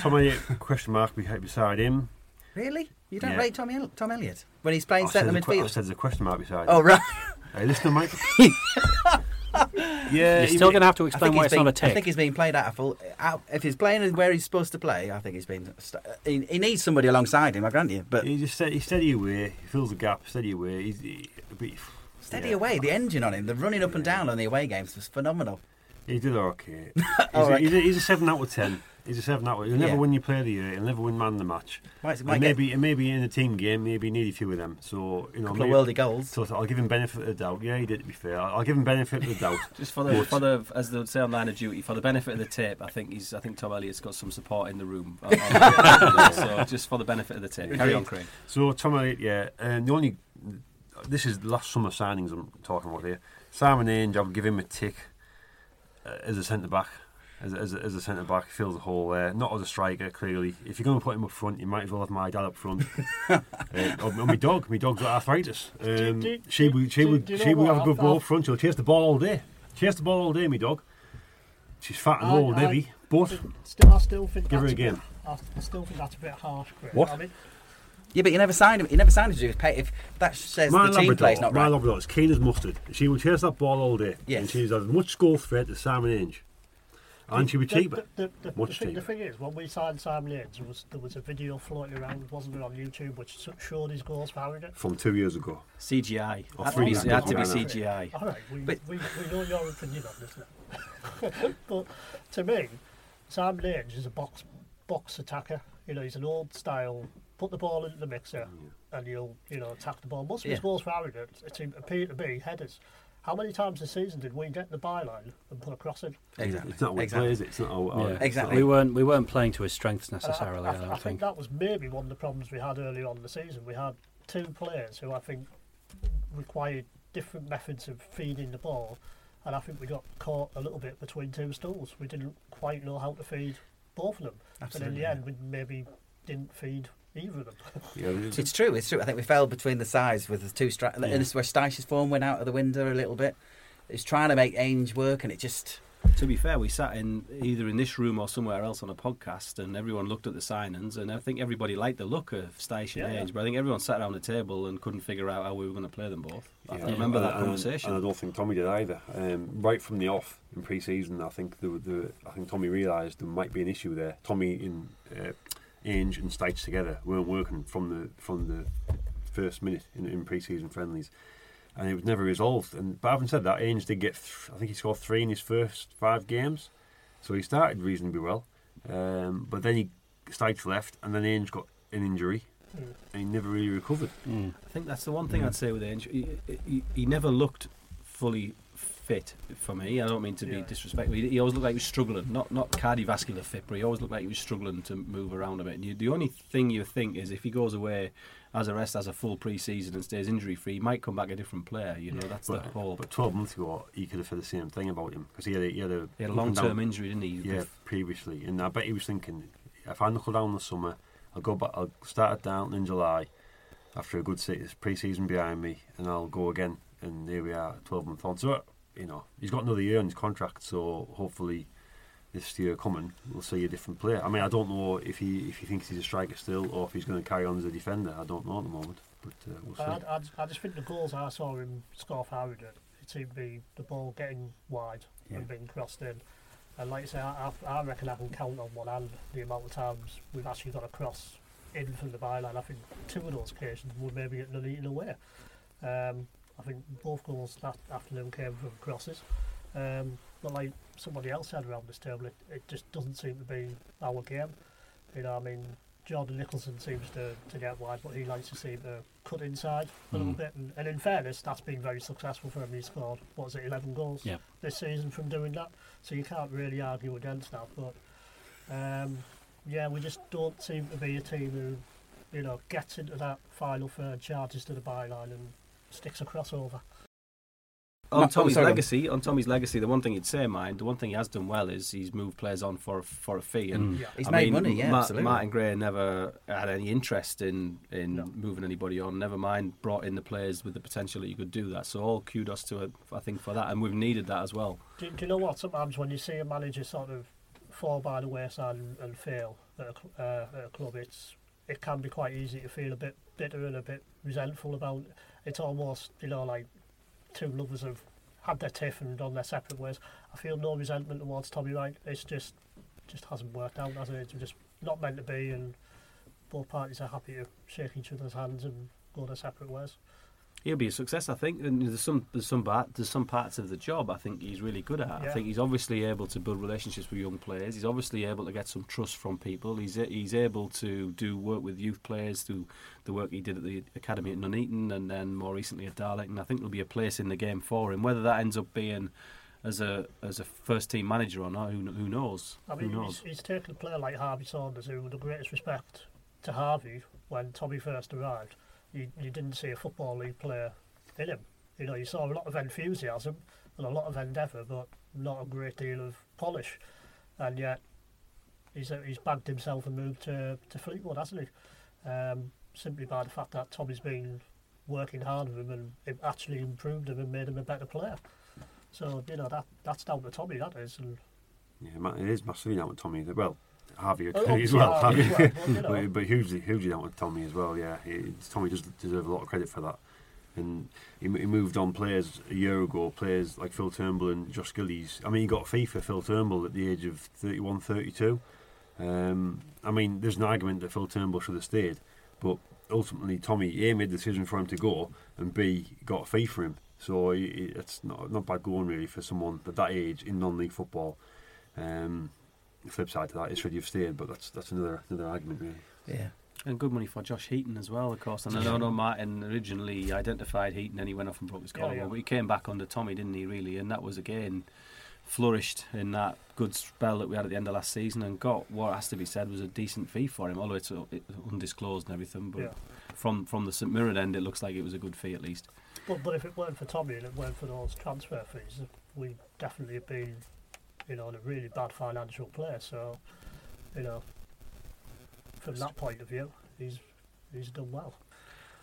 Tom Elliott, question mark beside him. Really? You don't yeah. rate Tom, El- Tom Elliott when he's playing centre midfield? Qu- I said there's a question mark beside him. Oh, right. Hey, listen, Mike. Yeah, you're still going to have to explain why it's been, not a tick. I think he's being played out of full. Out, if he's playing where he's supposed to play, I think he's been. St- he, he needs somebody alongside him. I grant you, but he just steady, steady away. He fills the gap. Steady away. He's, he, he, steady yeah. away. The engine on him. The running up yeah. and down on the away games was phenomenal. He did okay. he's, a, right. he's, a, he's a seven out of ten. He's a seven out of. He'll never yeah. win your player of the year. He'll never win man of the match. Right, so it might get... maybe, maybe in a team game, maybe need a few of them. So you know, couple maybe, of worldie goals. So I'll give him benefit of the doubt. Yeah, he did. To be fair, I'll, I'll give him benefit of the doubt. Just for the, for the, as they would say on Line of Duty, for the benefit of the tape, I think he's. I think Tom Elliott's got some support in the room. On, on the so just for the benefit of the tape, carry on, Craig. So Tom Elliott, yeah, and the only. This is the last summer signings I'm talking about here. Simon Ainge, I'll give him a tick. As a centre back, as as as a centre back, fills the hole there. Not as a striker, clearly. If you're going to put him up front, you might as well have my dad up front. uh, or, or my dog, my dog's got arthritis. Um, do, do, she would she would she would have a good ball up front. She'll chase the ball all day. Chase the ball all day, my dog. She's fat and I, old, I, heavy. But still, I still think give her a game. I still think that's a bit harsh, Chris. What? I mean, yeah, but you never signed him. You never signed him to do pay. If that says my the team plays not right. My Labrador is keen as mustard. She would chase that ball all day. Yes. And she's as much score threat as Simon Ainge. And the, she would the, cheaper. The, the, much the, cheaper. Thing, the thing is, when we signed Simon Ainge, there was, there was a video floating around, wasn't it, on YouTube, which showed his goals for Harrogate. From two years ago. C G I. Or three years ago. It had to be C G I. All right, we, we, we know your opinion on this now. But to me, Simon Ainge is a box box attacker. You know, he's an old-style... Put the ball into the mixer, yeah. and you'll you know attack the ball. Most of his yeah. goals for Harrogate appear to be headers. How many times this season did we get the byline and put a cross in? Exactly. It's not what exactly. play is it? It's not our, yeah. exactly. Not, we weren't we weren't playing to his strengths necessarily. I, I, I, I, I think. think that was maybe one of the problems we had earlier on in the season. We had two players who I think required different methods of feeding the ball, and I think we got caught a little bit between two stools. We didn't quite know how to feed both of them, Absolutely. and in the end, we maybe didn't feed. Either of them. Yeah, it it's true, it's true. I think we fell between the sides with the two strikers. Yeah. And this is where Styche's form went out of the window a little bit. It's trying to make Ainge work, and it just. To be fair, we sat in either in this room or somewhere else on a podcast, and everyone looked at the signings, and I think everybody liked the look of Styche and yeah, Ainge, yeah. but I think everyone sat around the table and couldn't figure out how we were going to play them both. I yeah. remember and, that conversation. And, and I don't think Tommy did either. Um, right from the off in pre-season, I think the, the I think Tommy realised there might be an issue there. Tommy in. Uh, Ainge and Styche together weren't working from the from the first minute in, in pre-season friendlies, and it was never resolved. And but having said that, Ainge did get th- I think he scored three in his first five games, so he started reasonably well. Um, but then he Styche left, and then Ainge got an injury, mm. and he never really recovered. Mm. I think that's the one thing mm. I'd say with Ainge. He, he, he never looked fully fit for me. I don't mean to be yeah. disrespectful. He, he always looked like he was struggling, not not cardiovascular fit, but he always looked like he was struggling to move around a bit. And you, the only thing you think is if he goes away as a rest, as a full pre-season and stays injury-free, he might come back a different player. You know, yeah. that's but, the whole. But twelve months ago, he could have said the same thing about him because he had a he had a, he had a long-term injury, didn't he? Yeah, previously, and I bet he was thinking, if I knuckle down this summer, I'll go back. I'll start at Darlington in July after a good pre-season behind me, and I'll go again. And here we are, twelve months on. So. You know, he's got another year on his contract, so hopefully this year coming we'll see a different player. I mean, I don't know if he if he thinks he's a striker still or if he's going to carry on as a defender. I don't know at the moment, but uh, we'll see. I, I, I just think the goals I saw him score for Harrogate, it seemed to be the ball getting wide yeah. and being crossed in. And like you say, I, I reckon I can count on one hand the amount of times we've actually got a cross in from the byline. I think two of those occasions we maybe get none eaten away. Um, I think both goals that afternoon came from crosses. Um, but like somebody else said around this table, it, it just doesn't seem to be our game. You know, I mean, Jordan Nicholson seems to, to get wide, but he likes to seem to cut inside a mm. little bit. And, and in fairness, that's been very successful for him. He scored, what is it, eleven goals yeah. this season from doing that. So you can't really argue against that. But, um, yeah, we just don't seem to be a team who, you know, gets into that final third, charges to the byline and sticks a crossover. On Ma- Tommy's oh, legacy, on Tommy's legacy, the one thing he'd say, mind, the one thing he has done well is he's moved players on for for a fee, and mm. yeah. he's I made mean, money. Yeah, Ma- absolutely. Martin Gray never had any interest in in no. moving anybody on. Never mind, brought in the players with the potential that you could do that. So all kudos to it, I think, for that, and we've needed that as well. Do, do you know what? Sometimes when you see a manager sort of fall by the wayside and, and fail at a, uh, at a club, it's it can be quite easy to feel a bit bitter and a bit resentful about. It's almost, you know, like two lovers have had their tiff and gone their separate ways. I feel no resentment towards Tommy Wright. It's just just hasn't worked out, has it? It's just not meant to be, and both parties are happy to shake each other's hands and go their separate ways. He'll be a success, I think. And there's some there's some part, there's some parts of the job I think he's really good at. Yeah. I think he's obviously able to build relationships with young players. He's obviously able to get some trust from people. He's he's able to do work with youth players through the work he did at the academy at Nuneaton and then more recently at Darlington. I think there'll be a place in the game for him. Whether that ends up being as a as a first team manager or not, who who knows? I mean, who knows? He's, he's taken a player like Harvey Saunders, who, with the greatest respect to Harvey, when Tommy first arrived, You, you didn't see a Football League player in him. You know, you saw a lot of enthusiasm and a lot of endeavour, but not a great deal of polish. And yet, he's he's bagged himself and moved to, to Fleetwood, hasn't he? Um, simply by the fact that Tommy's been working hard with him and it actually improved him and made him a better player. So, you know, that that's down to Tommy, that is. And yeah, it is massively down to Tommy. Well, Harvey oh, as well, Harvey. Harvey. Well, you know. but, but hugely, hugely down with Tommy as well. Yeah, it, Tommy does deserve a lot of credit for that. And he, he moved on players a year ago, players like Phil Turnbull and Josh Gillies. I mean, he got FIFA Phil Turnbull at the age of thirty-one, thirty-two. Um, I mean, there's an argument that Phil Turnbull should have stayed, but ultimately Tommy A made the decision for him to go, and B got a fee for him. So it, it's not not bad going really for someone at that age in non-league football. Um, The flip side to that is should you've stayed, but that's that's another another argument really. Yeah, and good money for Josh Heaton as well, of course. And I know Martin originally identified Heaton, and he went off and broke his collarbone, yeah, yeah. but he came back under Tommy, didn't he? Really, and that was again flourished in that good spell that we had at the end of last season, and got what has to be said was a decent fee for him, although it's undisclosed and everything. But yeah. from from the St Mirren end, it looks like it was a good fee at least. But but if it weren't for Tommy and it weren't for those transfer fees, we'd definitely have been, you know, in a really bad financial place. So, you know, from that point of view, he's he's done well.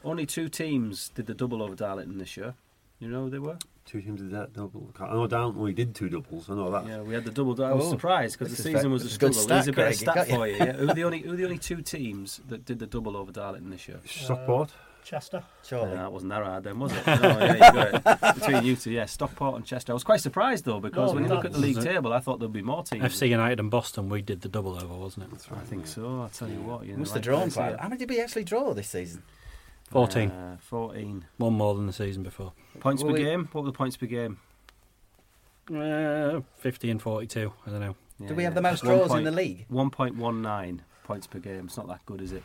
Only two teams did the double over Darlington this year. You know who they were? Two teams did that double. I know Darlington we did two doubles. I know that. Yeah, we had the double. I was oh, surprised because the season was a struggle. Here's a bit of stat for you. Yeah. Who were the only who were the only two teams that did the double over Darlington this year? Stockport. Uh, Chester. Charlie. No, it wasn't that hard then, was it? No, yeah, you got it. Between you two, yeah, Stockport and Chester. I was quite surprised though, because no, when you look at the league table, I thought there'd be more teams. F C United and Boston, we did the double over, wasn't it? That's right, I think yeah. so. I'll tell you what. You know, must like have drawn quite. How many did we actually draw this season? Fourteen. Uh, Fourteen. One more than the season before. Points well, per we... game? What were the points per game? Uh, Fifty and forty-two. I don't know. Yeah, did we have the most draws point, in the league? One point one nine points per game. It's not that good, is it?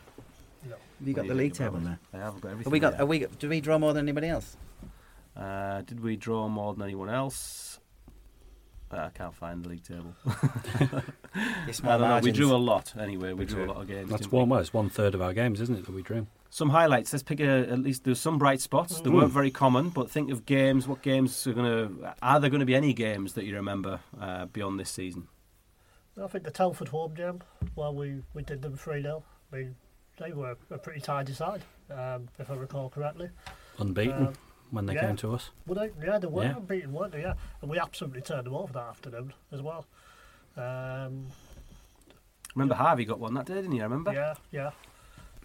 No. Have you got the league table there? I have got everything. Have we got? Are we? Do we draw more than anybody else? Uh, did we draw more than anyone else? Uh, I can't find the league table. I don't know. We drew a lot anyway. We, we drew a lot of games. That's one. We? Well, it's one third of our games, isn't it? That we drew. Some highlights. Let's pick a, at least. There's some bright spots. They mm. weren't very common, but think of games. What games are going to? Are there going to be any games that you remember uh, beyond this season? I think the Telford home game. Well, we we did them three nil. I mean, they were a pretty tidy side, um, if I recall correctly. Unbeaten um, when they yeah. came to us. Well, they, yeah, they were yeah. unbeaten, weren't they? Yeah, and we absolutely turned them over that afternoon as well. Um, remember yeah. Harvey got one that day, didn't you? I remember. Yeah, yeah.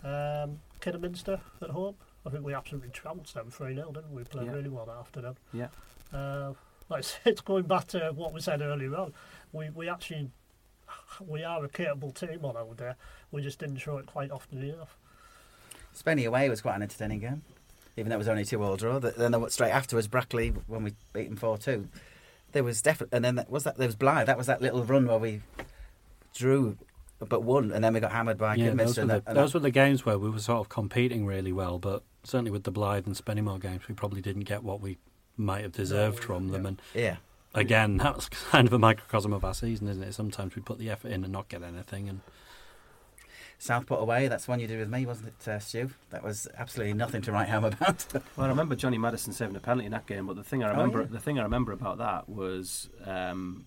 Um, Kidderminster at home. I think we absolutely trounced them three nil, didn't we? We played yeah. really well that afternoon. Yeah. Uh, like I said, it's going back to what we said earlier on. We we actually. We are a capable team on our day. We just didn't show it quite often enough. Spenny away was quite an entertaining game, even though it was only two all draw. Then straight afterwards, Brackley, when we beat them four two, there was definitely. And then that, was that there was Blythe. That was that little run where we drew but won, and then we got hammered by yeah, Kidderminster. Those, those were the games where we were sort of competing really well, but certainly with the Blythe and Spennymoor games, we probably didn't get what we might have deserved yeah, from yeah. them. And yeah. Again, that's kind of a microcosm of our season, isn't it? Sometimes we put the effort in and not get anything. And Southport away, that's one you did with me, wasn't it, uh, Stu? That was absolutely nothing to write home about. Well, I remember Johnny Madison saving a penalty in that game, but the thing I remember, oh, yeah. the thing I remember about that was, um,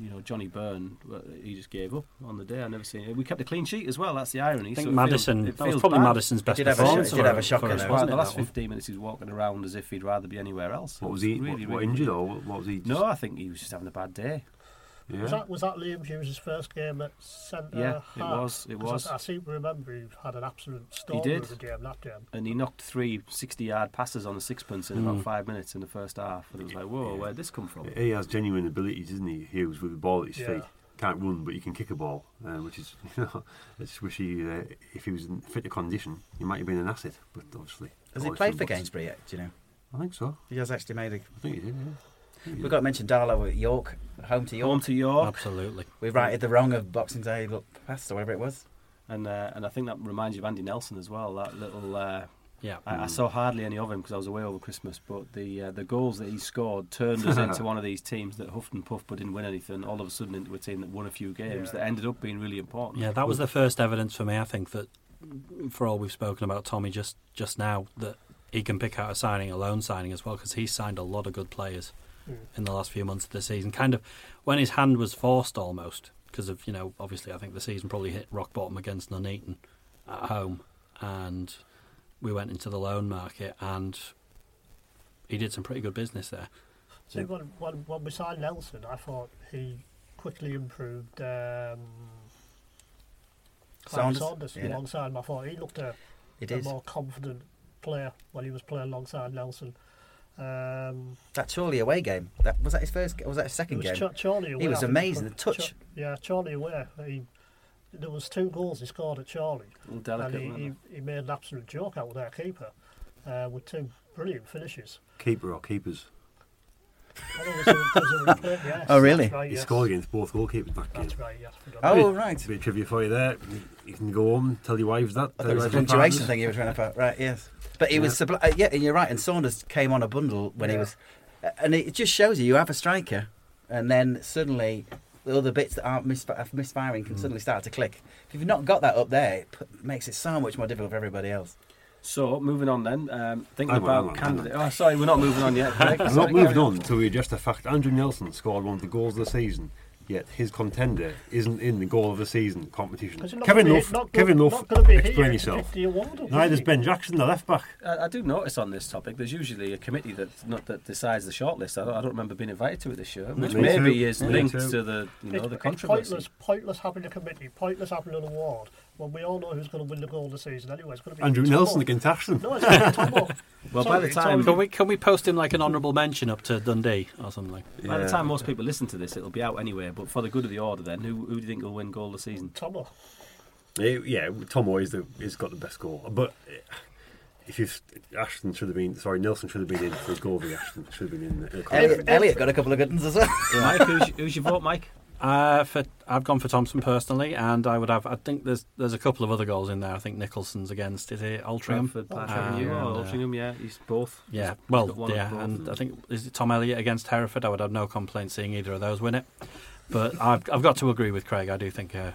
you know, Johnny Byrne, he just gave up on the day. I never seen it. We kept a clean sheet as well. That's the irony. I think so Madison, feels, that was probably bad. Madison's best performance. He did have a shocker there, wasn't it? The last fifteen minutes he was walking around as if he'd rather be anywhere else. What was he? Really, what, really what injured or what was he? Just... No, I think he was just having a bad day. Yeah. Was that was that Liam Hughes' first game at centre yeah, half? Yeah, it was. It was. I, I seem to remember he had an absolute storm of the game that game. And he knocked three sixty-yard passes on a sixpence in mm. about five minutes in the first half. And it was like, whoa, yeah. where'd this come from? He has genuine abilities, doesn't he? Hughes with the ball at his yeah. feet. Can't run, but he can kick a ball, uh, which is, you know, I just wish he, uh, if he was in fitter condition, he might have been an asset. But obviously, has he played for Gainsbury yet? Do you know? I think so. He has actually made a. I think he did. Yeah. We've got to mention Darlow at York, home to York. Home to York. Absolutely. We righted the wrong of Boxing Day look past or whatever it was. And uh, and I think that reminds you of Andy Nelson as well, that little... Uh, yeah. I, mm. I saw hardly any of him because I was away over Christmas, but the uh, the goals that he scored turned us into one of these teams that huffed and puffed but didn't win anything, all of a sudden into a team that won a few games yeah. that ended up being really important. Yeah, that was the first evidence for me, I think, that for all we've spoken about Tommy just, just now, that he can pick out a signing, a loan signing as well, because he's signed a lot of good players in the last few months of the season, kind of when his hand was forced almost because of, you know, obviously I think the season probably hit rock bottom against Nuneaton at home and we went into the loan market and he did some pretty good business there. See, when, when, when we signed Nelson, I thought he quickly improved um, Saunders, Saunders yeah. alongside him. I thought he looked a, a more confident player when he was playing alongside Nelson. Um, that Charlie away game. That was that his first. Or was that his second game? Ch- Charlie away. He was amazing. The touch. Ch- yeah, Charlie away. He, there was two goals he scored at Charlie, delicate, and he, he, he made an absolute joke out with our keeper uh, with two brilliant finishes. Keeper or keepers? I know, there's a, there's a, yes, oh really? Right, he yes. scored against both goalkeepers back that's game. Right. Yes. Oh it. Right. A bit of trivia for you there. You can go home, tell your wives that. There was a punctuation thing he was running about. Right. Yes. But he yeah. was, uh, yeah, and you're right. And Saunders came on a bundle when yeah. he was, uh, and it just shows you you have a striker, and then suddenly the other bits that aren't misf- misfiring can mm. suddenly start to click. If you've not got that up there, it p- makes it so much more difficult for everybody else. So moving on then, um, thinking I'm about candidates. Oh, sorry, we're not moving on yet. We're not moving on until we address the fact Andrew Nelson scored one of the goals of the season. Yet his contender isn't in the goal of the season competition. Kevin Luff, Kevin Luff, explain yourself. Neither's Ben Jackson, the left back. I, I do notice on this topic, there's usually a committee that not that decides the shortlist. I don't, I don't remember being invited to it this year, which Me maybe too. is Me linked too. to the you know it's, the controversy. It's pointless, pointless having a committee, pointless having an award when we all know who's going to win the goal of the season anyway. It's going to be Andrew Nelson against Ashton. No, it's going to be Well, Sorry, by the time can we can we post him like an honourable mention up to Dundee or something? Yeah. By the time most people listen to this, it'll be out anyway. But for the good of the order, then, who who do you think will win goal of the season? Tomo. Yeah, Tomo is the is got the best goal. But if you Ashton should have been sorry, Nelson should have been in for a goal. The Ashton should have been in. The, Elliot, Elliot got a couple of good ones as well. Yeah. Mike, who's, who's your vote, Mike? Uh, for I've gone for Thompson personally, and I would have. I think there's there's a couple of other goals in there. I think Nicholson's against is it Altrincham? Bradford Park Avenue, Altrincham, yeah, he's both. Yeah, he's, well, he's yeah, and them. I think is it Tom Elliott against Hereford? I would have no complaint seeing either of those win it. But I've I've got to agree with Craig. I do think uh,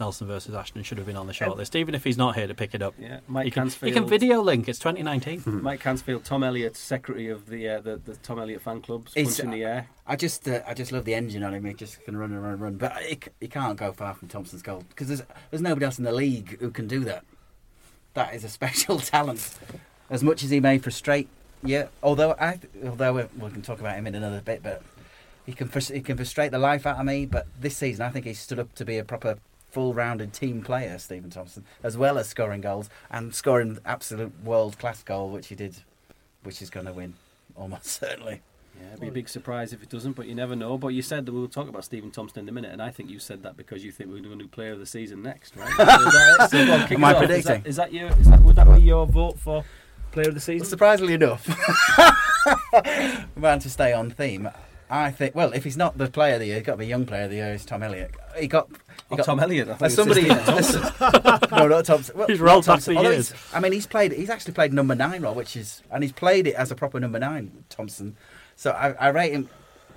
Nelson versus Ashton should have been on the shortlist, even if he's not here to pick it up. Yeah, Mike he can, Cansfield. He can video link. It's twenty nineteen. Mike Cansfield, Tom Elliott, secretary of the uh, the, the Tom Elliott fan club, punch in the air. I just uh, I just love the engine on him. He just can run and run and run. But he, he can't go far from Thompson's goal because there's there's nobody else in the league who can do that. That is a special talent. As much as he may frustrate, yeah. Although I although we, we can talk about him in another bit, but he can he can frustrate the life out of me. But this season, I think he's stood up to be a proper full-rounded team player, Stephen Thompson, as well as scoring goals and scoring absolute world-class goal, which he did, which is going to win almost certainly. Yeah, it'd be a big surprise if it doesn't, but you never know. But you said that we will talk about Stephen Thompson in a minute, and I think you said that because you think we're going to do player of the season next, right? So is that it? So, well, my predicting. Is that, is that your? Is that, would that be your vote for player of the season? Well, surprisingly enough, man, to stay on theme. I think, well, if he's not the player of the year, he's got to be young player of the year, it's Tom Elliott. He got... He oh, got Tom Elliott, I think. There's somebody... no, not Thompson. Well, he's rolled back for years. I mean, he's played... He's actually played number nine role, which is... And he's played it as a proper number nine, Thompson. So I, I rate him...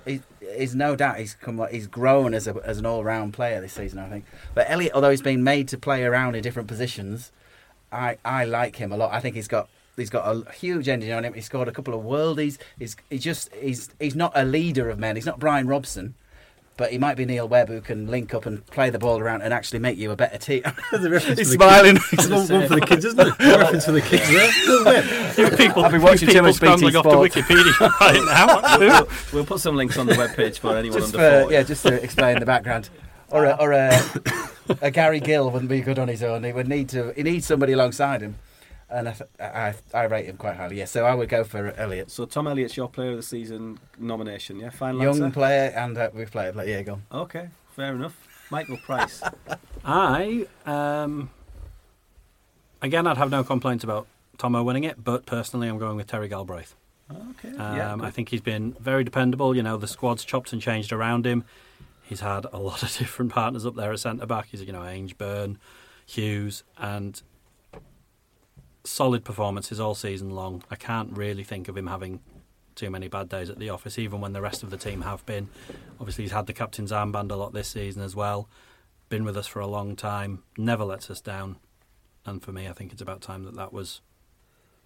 He's, he's no doubt he's come like, he's grown as a as an all round player this season, I think. But Elliott, although he's been made to play around in different positions, I, I like him a lot. I think he's got he's got a huge energy on him. He scored a couple of worldies. He's he just he's he's not a leader of men. He's not Brian Robson, but he might be Neil Webb, who can link up and play the ball around and actually make you a better team. He's smiling. It's one, one for the kids, isn't it? Reference for the kids there. Few people, I've been watching too much B T Sport. Off to Wikipedia right now. We'll, we'll put some links on the webpage for anyone just under forty. Yeah, just to explain the background. Or a, or a, a Gary Gill wouldn't be good on his own. He would need to. He needs somebody alongside him. And I, th- I I rate him quite highly, yeah. So I would go for Elliott. So Tom Elliott's your player of the season nomination, yeah? Fine young answer. Player and uh, we've played, like, yeah, go on. Okay, fair enough. Michael Price. I, um, again, I'd have no complaints about Tomo winning it, but personally I'm going with Terry Galbraith. Okay, um, yeah. Good. I think he's been very dependable, you know, the squad's chopped and changed around him. He's had a lot of different partners up there at centre-back. He's, you know, Ainge, Byrne, Hughes, and... solid performances all season long. I can't really think of him having too many bad days at the office, even when the rest of the team have been. Obviously, he's had the captain's armband a lot this season as well. Been with us for a long time. Never lets us down. And for me, I think it's about time that that was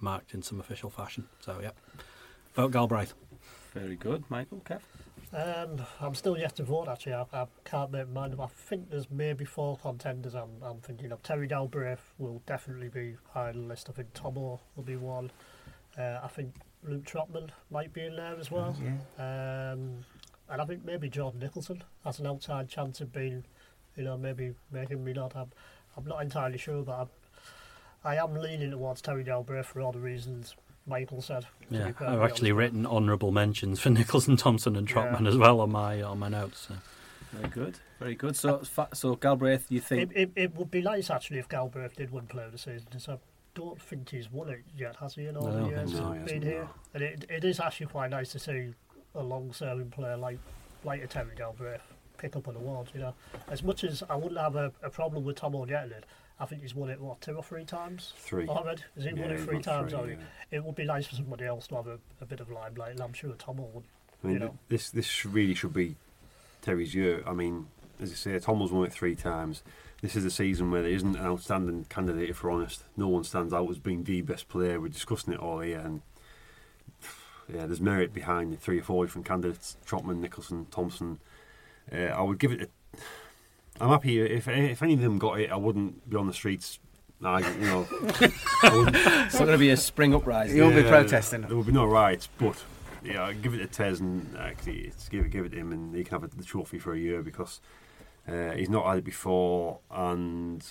marked in some official fashion. So, yeah. Vote Galbraith. Very good. Michael, Kev? Um, I'm still yet to vote, actually. I, I can't make my mind up. I think there's maybe four contenders I'm, I'm thinking of. Terry Galbraith will definitely be high on the list. I think Tomo will be one. Uh, I think Luke Trotman might be in there as well. Oh, yeah. Um, and I think maybe Jordan Nicholson has an outside chance of being, you know, maybe making me not. I'm, I'm not entirely sure, but I'm, I am leaning towards Terry Galbraith for all the reasons Michael said. Yeah, I've actually written honourable mentions for Nicholson, Thompson and Trotman yeah. as well on my on my notes. So. Very good, very good. So uh, so Galbraith, you think... It, it, it would be nice, actually, if Galbraith did win player of the season, because I don't think he's won it yet, has he, in all the years he's been here? And it, it is actually quite nice to see a long-serving player like, like a Terry Galbraith pick up an award, you know. As much as I wouldn't have a, a problem with Tom Elliott getting it, I think he's won it, what, two or three times? Three. Mohamed, has he yeah, won it three times? Three, yeah. It would be nice for somebody else to have a, a bit of limelight, and I'm sure Tom would. I mean, you know. this this really should be Terry's year. I mean, as I say, Tom's won it three times. This is a season where there isn't an outstanding candidate, if we're honest. No one stands out as being the best player. We're discussing it all here, and yeah, there's merit behind the three or four different candidates, Trotman, Nicholson, Thompson. Uh, I would give it a... I'm happy if if any of them got it. I wouldn't be on the streets. I, you know, I it's not going to be a spring uprising. You'll yeah, be protesting. There will be no riots, but yeah, I'll give it to Tez and actually it's, give it give it to him, and he can have a, the trophy for a year because uh, he's not had it before, and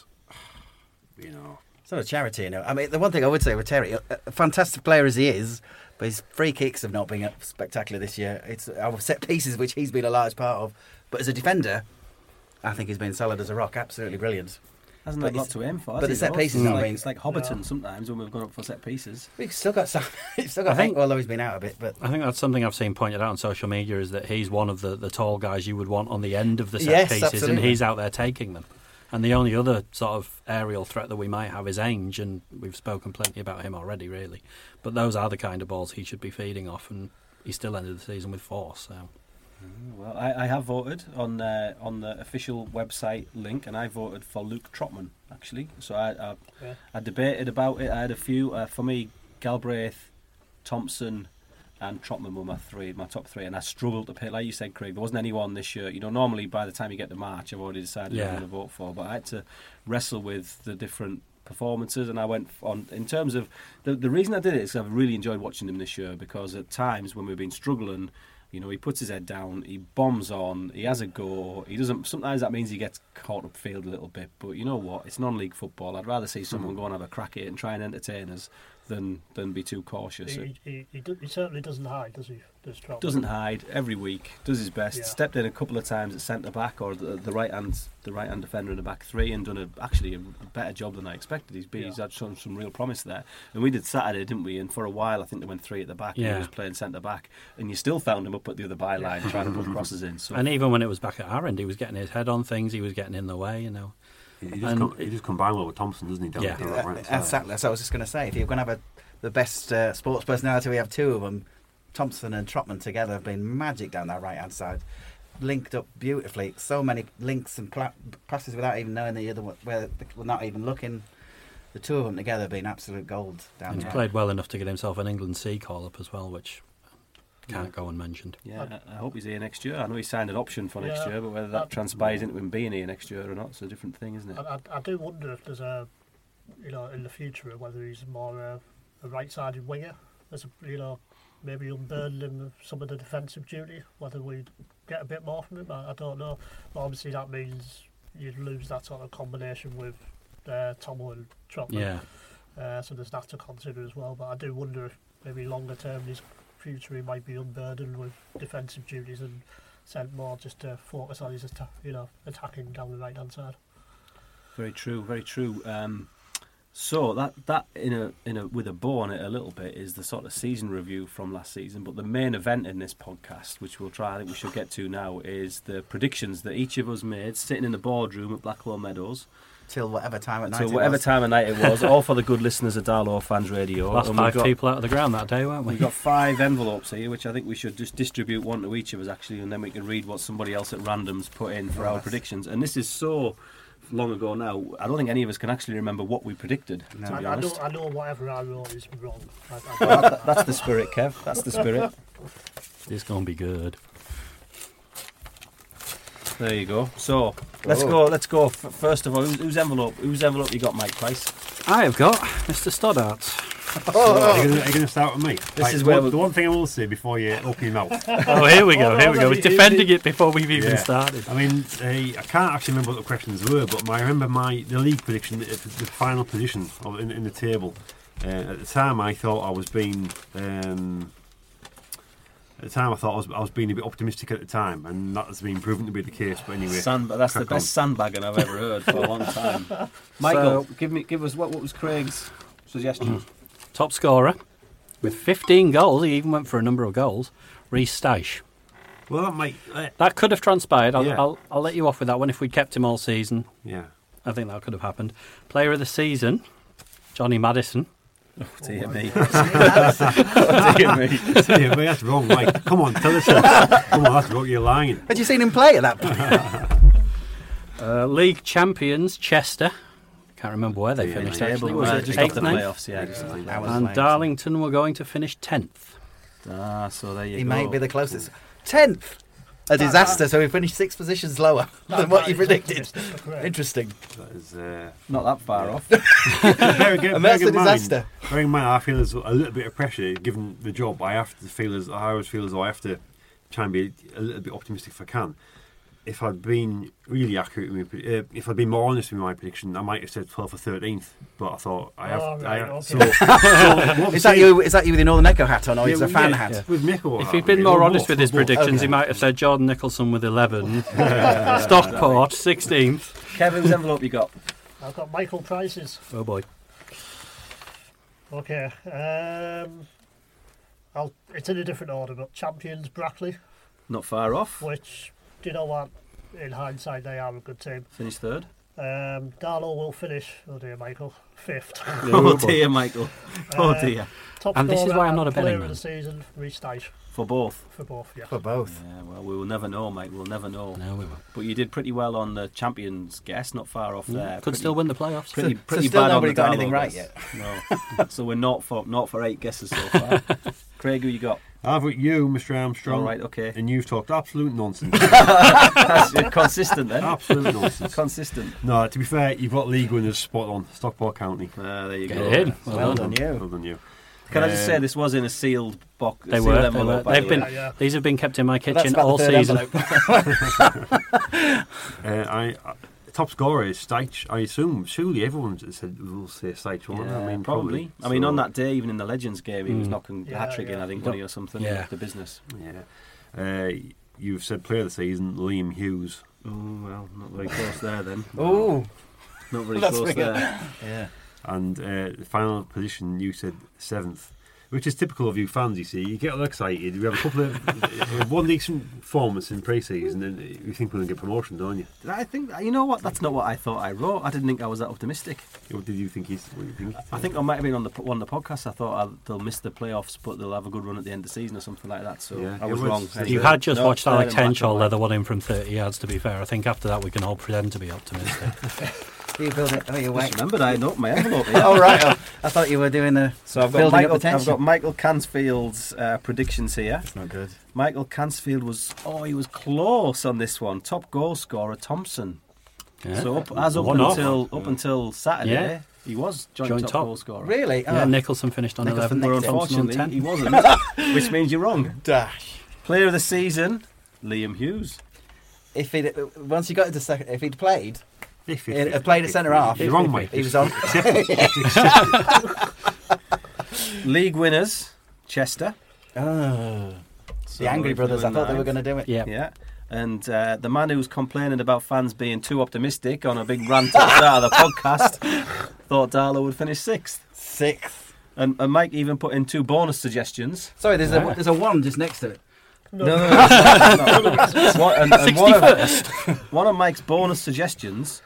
you know. It's not a charity, you know. I mean, the one thing I would say with Terry, a fantastic player as he is, but his free kicks have not been spectacular this year. It's our set pieces which he's been a large part of, but as a defender, I think he's been solid as a rock, absolutely brilliant. Hasn't had a lot to aim for, has But the set pieces not been... It's like Hobbiton no. sometimes when we've gone up for set pieces. We've still got some... We've still got I think, although he's been out a bit, but... I think that's something I've seen pointed out on social media, is that he's one of the, the tall guys you would want on the end of the set yes, pieces, absolutely. And he's out there taking them. And the only other sort of aerial threat that we might have is Ainge, and we've spoken plenty about him already, really. But those are the kind of balls he should be feeding off, and he still ended the season with four, so... Well, I, I have voted on uh, on the official website link, and I voted for Luke Trotman, actually. So I I, yeah. I debated about it. I had a few. Uh, for me, Galbraith, Thompson and Trotman were my three, my top three, and I struggled to pick. Like you said, Craig, there wasn't anyone this year. You know, normally by the time you get to March, I've already decided yeah. who I'm going to vote for, but I had to wrestle with the different performances, and I went on in terms of... The, the reason I did it is I've really enjoyed watching him this year, because at times when we've been struggling... You know, he puts his head down, he bombs on, he has a go, he doesn't... Sometimes that means he gets caught upfield a little bit, but you know what? It's non-league football. I'd rather see someone go and have a crack at it and try and entertain us than than be too cautious. He, he, he, do, he certainly doesn't hide, does he? Does Trump? Doesn't hide, every week, does his best. Yeah. Stepped in a couple of times at centre-back or the, the right-hand the right-hand defender in the back three, and done a, actually a better job than I expected. He's, yeah. he's had some, some real promise there. And we did Saturday, didn't we? And for a while, I think they went three at the back, yeah. and he was playing centre-back, and you still found him up at the other byline yeah. trying to put crosses in. So. And even when it was back at Harrend, he was getting his head on things, he was getting in the way, you know. He just, com- he just combines well with Thompson, doesn't he? Down yeah, right, right, exactly. So I was just going to say, if you're going to have a, the best uh, sports personality, we have two of them. Thompson and Trotman together have been magic down that right-hand side. Linked up beautifully. So many links and pla- passes without even knowing the other one, where we're not even looking. The two of them together have been absolute gold down and the He's right. played well enough to get himself an England C call-up as well, which... Can't go unmentioned. Yeah, I hope he's here next year. I know he signed an option for next yeah, year, but whether that I, transpires into him being here next year or not, it's a different thing, isn't it? I, I do wonder if there's a, you know, in the future whether he's more a, a right-sided winger, as a, you know, maybe unburden him of some of the defensive duty. Whether we get a bit more from him, I, I don't know. But obviously that means you'd lose that sort of combination with uh, Tommell and Trotman. Yeah. Uh, so there's that to consider as well. But I do wonder if maybe longer term he's. Future he might be unburdened with defensive duties and sent more just to focus on his atta- you know attacking down the right hand side. Very true, very true. Um, so that that in a in a with a bow on it a little bit is the sort of season review from last season. But the main event in this podcast, which we'll try, I think we should get to now, is the predictions that each of us made sitting in the boardroom at Blackwell Meadows. Till whatever time at night. Till whatever was. time of night it was, all for the good listeners of Darlow Fans Radio. Last five got, people out of the ground that day, weren't we? We've got five envelopes here, which I think we should just distribute one to each of us, actually, and then we can read what somebody else at random's put in for oh, our that's... predictions. And this is so long ago now, I don't think any of us can actually remember what we predicted, no. to be I, honest. I know, I know whatever I wrote is wrong. I, I well, that, that's the spirit, Kev. That's the spirit. It's going to be good. There you go. So let's Whoa. go. Let's go. F- first of all, who's, who's envelope? Whose envelope you got, Mike Price? I have got Mister Stoddart. Oh, oh. Are you going to start with me? This right, is where the one thing I will say before you open your mouth. Oh, here we go. Oh, no, here we go. He's defending it, it, it before we've even yeah. started. I mean, uh, I can't actually remember what the questions were, but my, I remember my the league prediction, the, the final position of, in, in the table. Uh, at the time, I thought I was being. Um, At the time, I thought I was, I was being a bit optimistic at the time, and that has been proven to be the case. But anyway, Sand, that's the on. best sandbagging I've ever heard for a long time. Michael, so, give me, give us what, what was Craig's suggestion? Top scorer with fifteen goals. He even went for a number of goals. Reece Styche. Well, that might uh, that could have transpired. I'll, yeah. I'll I'll let you off with that one if we kept him all season. Yeah, I think that could have happened. Player of the season, Johnny Madison. Oh, dear oh, me. oh, dear me. Dear me, that's wrong, Mike. Come on, tell us that. Come on, that's wrong, you're lying. Had you seen him play at that point? uh, League champions, Chester. Can't remember where they yeah, finished, yeah, actually. Was it just eighth, the playoffs? Yeah, just yeah. That was and late. Darlington were going to finish tenth. Ah, so there you he go. He might be the closest. tenth! A disaster, so we finished six positions lower that than what you predicted. Interesting. That is uh, not that far yeah. off. very good, and very that's good a mind. disaster. Bearing in mind, I feel there's a little bit of pressure given the job. I have to feel as I always feel as though I have to try and be a little bit optimistic if I can. If I'd been really accurate, with my, uh, if I'd been more honest with my prediction, I might have said twelfth or thirteenth. But I thought I have. Oh, right, I have okay. so, so is that you? Is that you with your Northern Echo hat on, or yeah, is a fan yeah, hat? Yeah. With Michael. If he'd been more honest with his predictions, okay. he might have said Jordan Nicholson with eleven, Stockport sixteenth. Kevin's envelope you got? I've got Michael Price's. Oh boy. Okay, um, I'll. It's in a different order, but champions Brackley. Not far off. Which. Do you know what? In hindsight, they are a good team. Finish third. Um, Darlow will finish. Oh dear, Michael. Fifth. oh dear, Michael. Oh dear. Uh, and this is why I'm not a betting man. Player of the season, Reece Styche. For both. For both. Yeah. For both. Yeah. Well, we will never know, mate. We'll never know. No, we will. But you did pretty well on the champions guess. Not far off yeah, there. Could pretty, still win the playoffs. Pretty, so, pretty so bad on the Darlow guess. Still nobody got anything right yet. No. So we're not for not for eight guesses so far. Craig, who you got? I've got you, Mister Armstrong. All right, okay. And you've talked absolute nonsense. That's consistent then. Absolute nonsense. Consistent. No, to be fair, you've got league winners spot on. Stockport County. Ah, uh, there you Get go. In. Well, well done, done you. Well done you. Can um, I just say this was in a sealed box? They were. They were. They've been. Yeah, yeah. These have been kept in my kitchen well, all season. uh, I, I top scorer is Styche. I assume. Surely everyone said will say Styche. Yeah, I mean, probably. probably. I mean, so, on that day, even in the Legends game, he was mm. knocking yeah, hat trick yeah. in. I think twenty or something. Yeah. The business. Yeah. Uh, you've said player of the season, Liam Hughes. Oh well, not very close there then. Oh, not very close there. Yeah. And uh, the final position, you said seventh. which is typical of you fans, you see. You get all excited. We have a couple of one decent performance in pre-season and you think we're going to get promotion, don't you? Did I think, you know what, that's not what I thought I wrote. I didn't think I was that optimistic. What did you think? He's, what you think? I think I might have been on the one of the podcasts. I thought I'll, they'll miss the playoffs but they'll have a good run at the end of the season or something like that. So yeah, I was, was wrong. Anyway. You had just no, watched Alec Henshaw leather one in from thirty yards, to be fair. I think after that we can all pretend to be optimistic. You build it. Oh, you're waiting. Remembered I knocked my envelope. Oh, right. Oh, I thought you were doing the. So I've got Michael. I've got Michael Cansfield's uh, predictions here. It's not good. Michael Cansfield was. Oh, he was close on this one. Top goal scorer Thompson. Yeah. So up, as up one until off. up until Saturday, yeah. he was joint, joint top, top goal scorer. Really? Oh. Yeah. Nicholson finished on Nicholson eleven. Unfortunately, on he wasn't. Which means you're wrong. Dash. Player of the season, Liam Hughes. If he once he got into second, if he'd played. If, if, if, I played at centre half. You're wrong, mate. He was on. League winners, Chester. Oh, so the Angry Brothers. I thought they were going to do it. Yeah, yeah. And uh, the man who's complaining about fans being too optimistic on a big rant at the start of the podcast thought Darlow would finish sixth. Sixth. And, and Mike even put in two bonus suggestions. Sorry, there's yeah. a there's a one just next to it. No, no, no. sixty-first. One of Mike's bonus suggestions.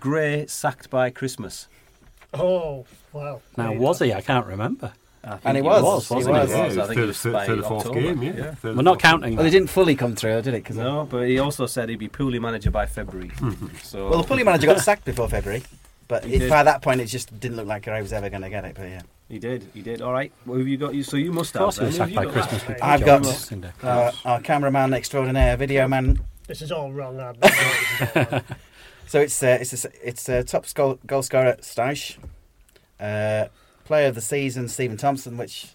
Gray sacked by Christmas. Oh, wow. Now, was he? I can't remember. I and he was, was wasn't he? Was. He was. I think third, third, third, third or fourth October. game, yeah. yeah. Third We're not counting. Well, they didn't fully come through, did it? No, but he also said he'd be Pooley manager by February. So. Well, the Pooley manager got sacked before February, but it, by that point it just didn't look like Gray was ever going to get it, but yeah. He did, he did. All right, well, have you got? You, so you must have. Of course he was sacked by Christmas. That? I've got uh, our cameraman extraordinaire, video man. This is all wrong, lad. So it's uh, it's a, it's a top goal, goal scorer Styche, uh, player of the season Stephen Thompson, which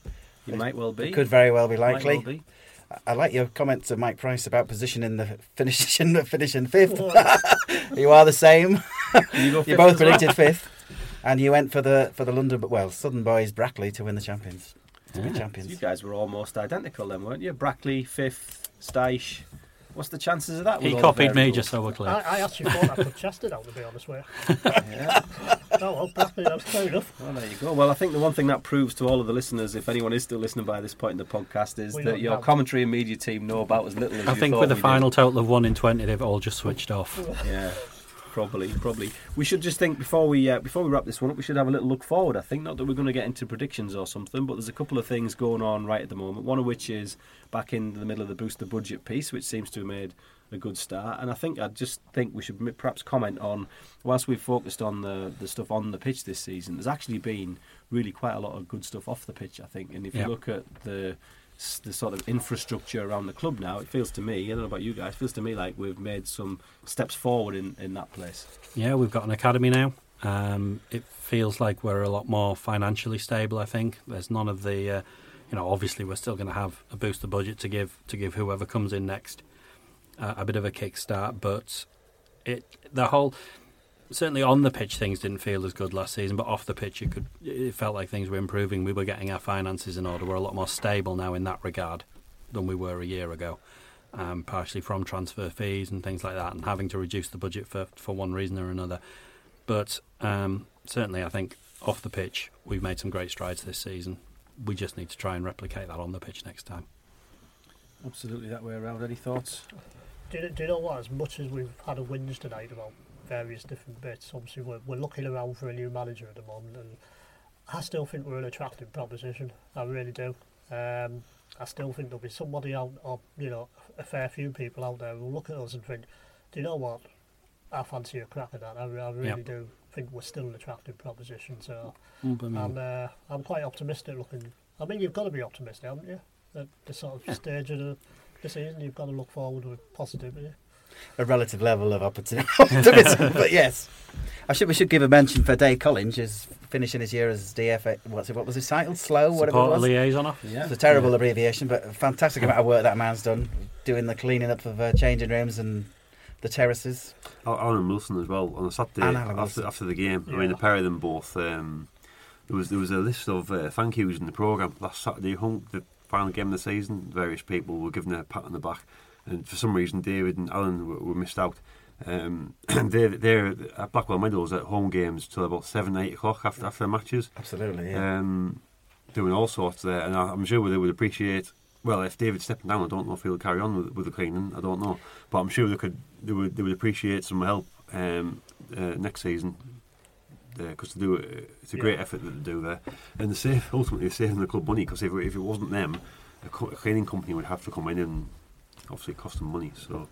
you might well be could very well be likely. Might well be. I, I like your comment to Mike Price about positioning the finishing finishing fifth. You are the same. You, you both predicted well. fifth, and you went for the for the London well Southern boys Brackley to win the champions. To yeah. be champions. So you guys were almost identical then, weren't you? Brackley fifth, Styche. What's the chances of that? He copied me, just so we're clear. I, I actually thought I put Chester down, to be honest with you. Yeah. Oh, well, Bradley, that's fair enough. Well, there you go. Well, I think the one thing that proves to all of the listeners, if anyone is still listening by this point in the podcast, is we that your commentary and media team know about as little as I you think with the final did. Total of one in twenty, they've all just switched off. Yeah. Probably, probably. We should just think before we uh, before we wrap this one up. We should have a little look forward. I think not that we're going to get into predictions or something, but there's a couple of things going on right at the moment. One of which is back in the middle of the boost the budget piece, which seems to have made a good start. And I think I just think we should perhaps comment on whilst we've focused on the the stuff on the pitch this season. There's actually been really quite a lot of good stuff off the pitch, I think. And if yep. you look at the the sort of infrastructure around the club now, it feels to me, I don't know about you guys, it feels to me like we've made some steps forward in, in that place. Yeah, we've got an academy now. Um, it feels like we're a lot more financially stable, I think. There's none of the, uh, you know, obviously we're still going to have a boost of budget to give to give whoever comes in next uh, a bit of a kickstart, but it the whole... Certainly on the pitch things didn't feel as good last season, but off the pitch it could it felt like things were improving. We were getting our finances in order. We're a lot more stable now in that regard than we were a year ago, um, partially from transfer fees and things like that and having to reduce the budget for, for one reason or another. But um, certainly I think off the pitch we've made some great strides this season. We just need to try and replicate that on the pitch next time. Absolutely that way around. Any thoughts? Do you, do you know what? As much as we've had a wins tonight about various different bits, obviously we're, we're looking around for a new manager at the moment, and I still think we're an attractive proposition. I really do. Um, I still think there'll be somebody out, or you know, a fair few people out there who'll look at us and think, do you know what? I fancy a crack at that. I, I really yep. do think we're still an attractive proposition. So, mm-hmm. I'm uh, I'm quite optimistic looking. I mean, you've got to be optimistic, haven't you? At the sort of yeah. stage of the, the season, you've got to look forward with positivity. A relative level of opportunity, but yes, I should we should give a mention for Dave Collins, who's finishing his year as D F A. What's it, what was his title? Slow, Support whatever it was. Liaison officer. Yeah. It's a terrible yeah. abbreviation, but a fantastic amount of work that man's done, doing the cleaning up of uh, changing rooms and the terraces. Aaron Wilson as well on a Saturday after, after the game. Yeah. I mean, the pair of them both. Um, there was there was a list of uh, thank yous in the programme last Saturday. Hunk, the final game of the season. Various people were given a pat on the back. And for some reason, David and Alan were, were missed out. Um, they're, they're at Blackwell Meadows at home games till about seven, eight o'clock after after the matches. Absolutely, yeah. Um, doing all sorts there, and I'm sure they would appreciate. Well, if David's stepping down, I don't know if he'll carry on with, with the cleaning. I don't know, but I'm sure they could. They would. They would appreciate some help um, uh, next season, because uh, do. It's a great yeah. effort that they do there, and they save ultimately saving the club money. Because if if it wasn't them, a cleaning company would have to come in, and obviously it costs them money. So.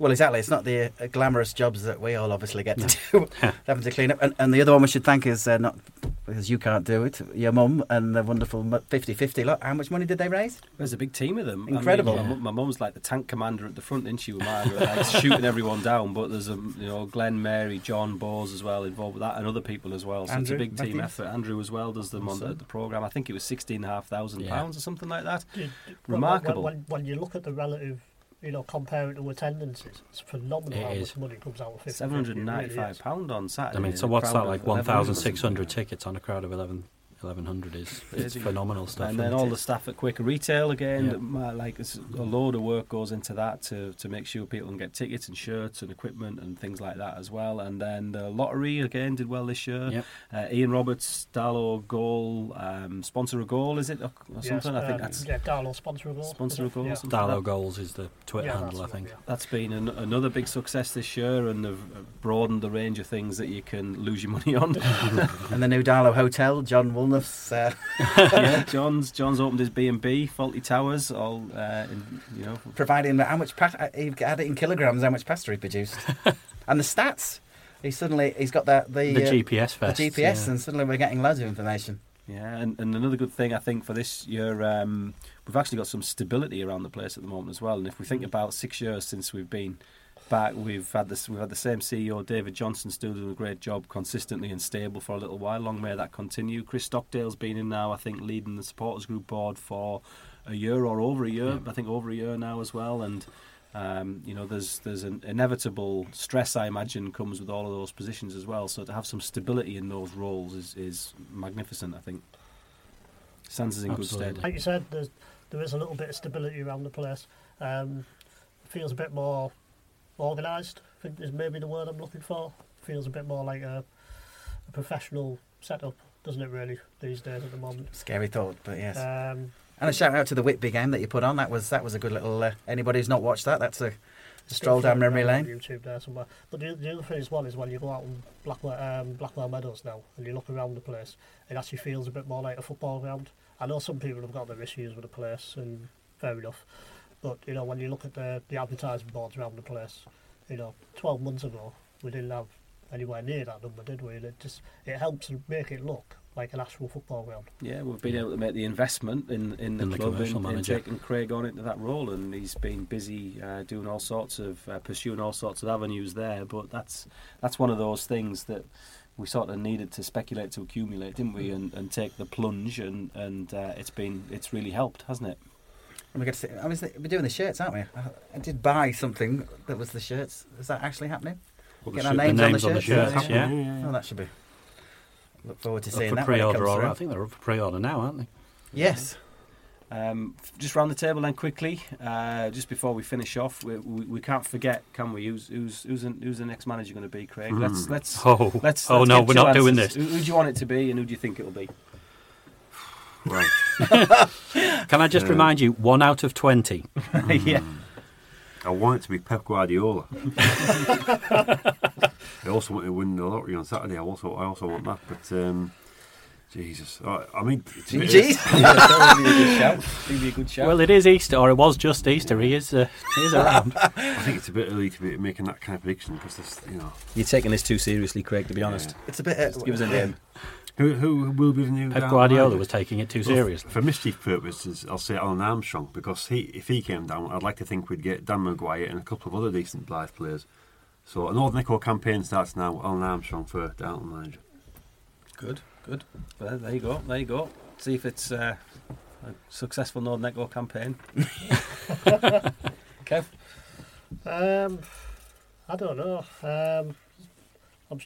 Well, exactly. It's not the uh, glamorous jobs that we all obviously get to do, having to clean up. And, and the other one we should thank is uh, not because you can't do it, your mum and the wonderful fifty-fifty lot. How much money did they raise? There's a big team of them. Incredible. I mean, yeah. My mum's like the tank commander at the front, isn't she? With Margaret, like, shooting everyone down. But there's a you know Glenn, Mary, John, Bowes as well involved with that, and other people as well. So Andrew, it's a big team Matthews. effort. Andrew as well does them awesome. on the, the programme. I think it was sixteen and a half thousand pounds or something like that. Yeah. Remarkable. When, when, when you look at the relative. You know, comparing to attendances, it's phenomenal it how much money comes out of fifty. Seven hundred and ninety-five pound on Saturday. I mean, so what's that like? One thousand six hundred tickets on a crowd of eleven, eleven hundred is it's phenomenal stuff. And then all the staff at Quaker Retail again, yeah. like a load of work goes into that to to make sure people can get tickets and shirts and equipment and things like that as well. And then the lottery again did well this year. Yep. Uh, Ian Roberts, Darlow Goal, um, sponsor a goal, is it or, or something? Yes, I think um, that's yeah, Darlow sponsor a goal. Sponsor a goal. Yeah. Darlow Goals is the Twitter yeah, handle, I think. It, yeah. That's been an, another big success this year, and they've broadened the range of things that you can lose your money on. And the new Darlow Hotel, John Woolnought's. Uh... yeah, John's John's opened his B and B, Faulty Towers, all uh, in, you know. Providing how much pasta he had it in kilograms, how much pasta he produced, and the stats. He suddenly he's got that the, the uh, G P S fest, the G P S, yeah. and suddenly we're getting loads of information. Yeah, and, and another good thing I think for this year, um, we've actually got some stability around the place at the moment as well. And if we think about six years since we've been back, we've had this, we've had the same C E O, David Johnson, still doing a great job, consistently and stable for a little while. Long may that continue. Chris Stockdale's been in now, I think, leading the supporters group board for a year or over a year. Yeah. I think over a year now as well, and. Um, you know, there's there's an inevitable stress, I imagine, comes with all of those positions as well. So to have some stability in those roles is, is magnificent, I think. Sands is in Absolutely. good stead. Like you said, there's, there is a little bit of stability around the place. Um, feels a bit more organised, I think is maybe the word I'm looking for. Feels a bit more like a, a professional setup, doesn't it, really, these days at the moment. Scary thought, but yes. Um, And a shout out to the Whitby game that you put on. That was that was a good little. Uh, anybody who's not watched that, that's a, a stroll down memory lane. YouTube there somewhere. But the, the other thing as well is when you go out in Blackwell, um, Blackwell Meadows now and you look around the place, it actually feels a bit more like a football ground. I know some people have got their issues with the place, and fair enough. But you know, when you look at the the advertising boards around the place, you know, twelve months ago we didn't have anywhere near that number, did we? And it just it helps make it look like an actual football ground. Yeah, we've been able to make the investment in, in the and club the in, in taking Craig on into that role, and he's been busy uh, doing all sorts of uh, pursuing all sorts of avenues there. But that's that's one of those things that we sort of needed to speculate to accumulate, didn't we? And, and take the plunge, and and uh, it's been it's really helped, hasn't it? And we get to see, I mean, we're doing the shirts, aren't we? I did buy something that was the shirts. Is that actually happening? Well, Getting the, our names, the names on the shirts. On the shirts yeah. Yeah, yeah, yeah. Oh, that should be. Look forward to seeing up for that pre-order, when it comes I think they're up for pre-order now, aren't they? Yes. Um, just round the table then quickly, uh, just before we finish off, we, we, we can't forget, can we? Who's who's who's, an, who's the next manager going to be, Craig? Mm. Let's let's oh, let's, oh let's no, we're not answers. doing this. Who, who do you want it to be, and who do you think it'll be? Right. Can I just yeah. remind you, one out of twenty. Mm. Yeah. I want it to be Pep Guardiola. I also want to win the lottery on Saturday. I also, I also want that. But um, Jesus, I, I mean, Jesus, that would be a good shout. It'd be a good shout. Well, it is Easter, or it was just Easter. He is, uh, he is around. I think it's a bit early to be making that kind of prediction because you know you're taking this too seriously, Craig. To be honest, yeah. it's a bit. Uh, give us a name. Who, who will be the new Pep Guardiola was taking it too well, seriously. For mischief purposes, I'll say Alan Armstrong, because he, if he came down, I'd like to think we'd get Dan Maguire and a couple of other decent Blythe players. So an Northern Echo campaign starts now, Alan Armstrong for Darlington manager. Good, good. Well, there you go, there you go. See if it's uh, a successful Northern Echo campaign. Kev? Um, I don't know. Um...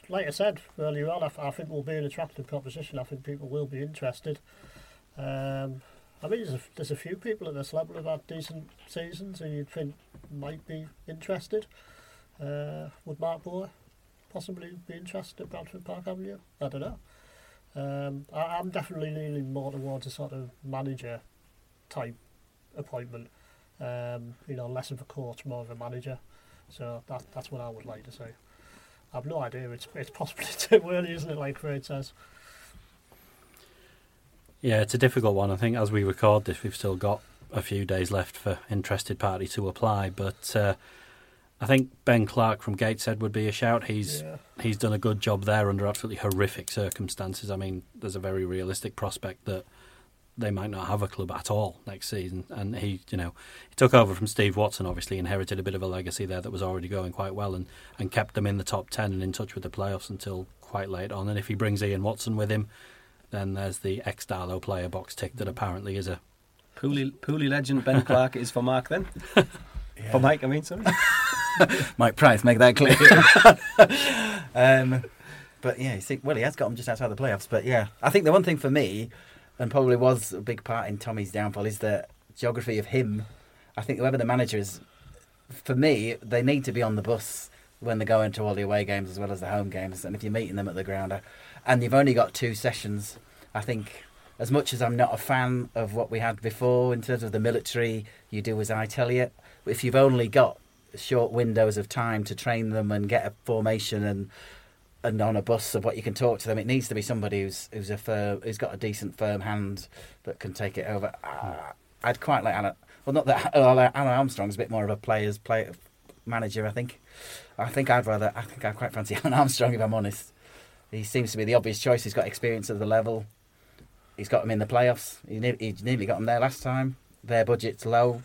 Like I said earlier on, I, I think we'll be an attractive proposition. I think people will be interested. Um, I mean, there's a, there's a few people at this level who've had decent seasons who you'd think might be interested. Uh, would Mark Boer possibly be interested at Bradford Park Avenue? I don't know. Um, I, I'm definitely leaning more towards a sort of manager type appointment. Um, you know, less of a coach, more of a manager. So that that's what I would like to say. I've no idea. It's it's possibly too early, isn't it? Like Craig says. Yeah, it's a difficult one. I think as we record this, we've still got a few days left for interested party to apply. But uh, I think Ben Clark from Gateshead would be a shout. He's yeah. he's done a good job there under absolutely horrific circumstances. I mean, there's a very realistic prospect that they might not have a club at all next season. And he, you know, he took over from Steve Watson, obviously, inherited a bit of a legacy there that was already going quite well and, and kept them in the top ten and in touch with the playoffs until quite late on. And if he brings Ian Watson with him, then there's the ex-Darlow player box tick that apparently is a... Pooley, Pooley legend Ben Clark is for Mark then. Yeah. For Mike, I mean, sorry. Mike Price, make that clear. um, but yeah, you see, well, he has got him just outside the playoffs. But yeah, I think the one thing for me... and probably was a big part in Tommy's downfall, is the geography of him. I think whoever the manager is, for me, they need to be on the bus when they're going to all the away games as well as the home games. And if you're meeting them at the ground, and you've only got two sessions, I think as much as I'm not a fan of what we had before in terms of the military, you do as I tell you, if you've only got short windows of time to train them and get a formation and... and on a bus of what you can talk to them, it needs to be somebody who's who's a firm, who's got a decent firm hand that can take it over. Uh, I'd quite like Anna. Well, not that Anna Armstrong's a bit more of a player's player manager. I think. I think I'd rather. I think I quite fancy Alan Armstrong if I'm honest. He seems to be the obvious choice. He's got experience of the level. He's got him in the playoffs. He, ne- he nearly got him there last time. Their budget's low.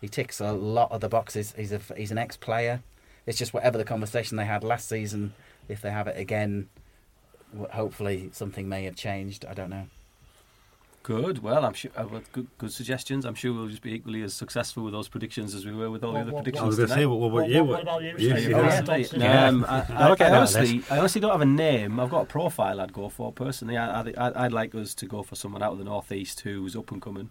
He ticks a lot of the boxes. He's a he's an ex-player. It's just whatever the conversation they had last season. If they have it again, hopefully something may have changed. I don't know. Good. Well, I'm sure good, good suggestions. I'm sure we'll just be equally as successful with those predictions as we were with all well, the other well, predictions. I was going to say, well, what about you? What about you? I honestly don't have a name. I've got a profile I'd go for personally. I, I, I'd like us to go for someone out of the northeast who's up and coming,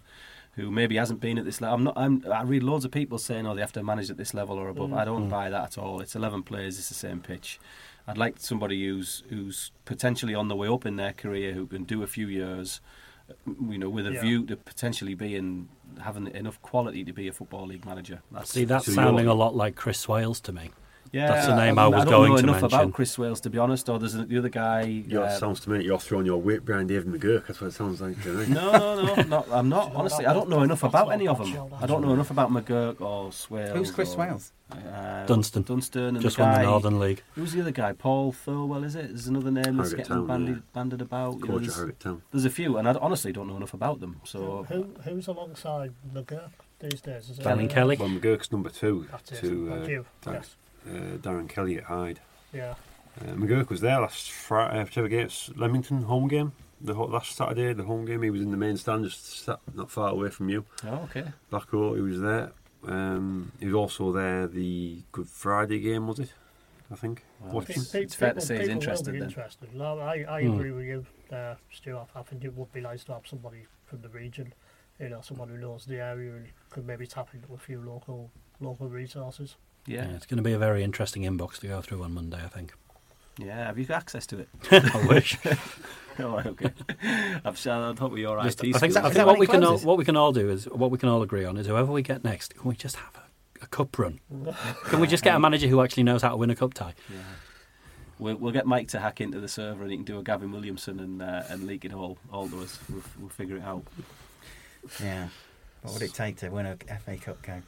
who maybe hasn't been at this level. I'm not. I'm, I read loads of people saying, "Oh, they have to manage at this level or above." Mm. I don't mm. buy that at all. It's eleven players. It's the same pitch. I'd like somebody who's who's potentially on the way up in their career, who can do a few years, you know, with a yeah. view to potentially being having enough quality to be a football league manager. That's, See, that's so sounding a lot like Chris Swales to me. Yeah, that's the name I, I was I don't going know to enough mention. About Chris Swales, to be honest. Or there's the other guy. Yeah, um, it sounds to me like you're throwing your weight behind David McGurk. That's what it sounds like. To me. No, no, no, not, I'm not. Honestly, I don't know enough about any of them. I don't know enough about McGurk or Swales. Who's Chris or, Swales? Uh, Dunstan. Dunstan. And just the won guy, the Northern League. Who's the other guy? Paul Thirlwell, is it? There's another name that's getting Town, bandied, yeah. banded about. You know, there's, Town. there's a few, and I honestly don't know enough about them. So Who, who's alongside McGurk these days? Is Darren it? Kelly. Well, McGurk's number two. That's to, it. Uh, Thank you. Yes. Uh, Darren Kelly at Hyde. Yeah. Uh, McGurk was there last Friday after against Leamington home game. The ho- last Saturday, the home game, he was in the main stand, just sat not far away from you. Oh, okay. Black Road, he was there. Um, he was also there the Good Friday game, was it? I think. Well, Watching. It's, it's fair people, to say he's interested. interested. No, I, I mm. agree with you, uh, Stuart. I think it would be nice to have somebody from the region, you know, someone who knows the area and could maybe tap into a few local local resources. Yeah. yeah, it's going to be a very interesting inbox to go through on Monday, I think. Yeah, have you got access to it? I wish. Oh, okay. I'm sure. I hope you're right. I think, I think what we can all, what we can all do is what we can all agree on is whoever we get next, can we just have a, a cup run? Can we just get a manager who actually knows how to win a cup tie? Yeah. We'll, we'll get Mike to hack into the server and he can do a Gavin Williamson and uh, and leak it all all to us. We'll, we'll figure it out. Yeah. What would it take to win a F A Cup game?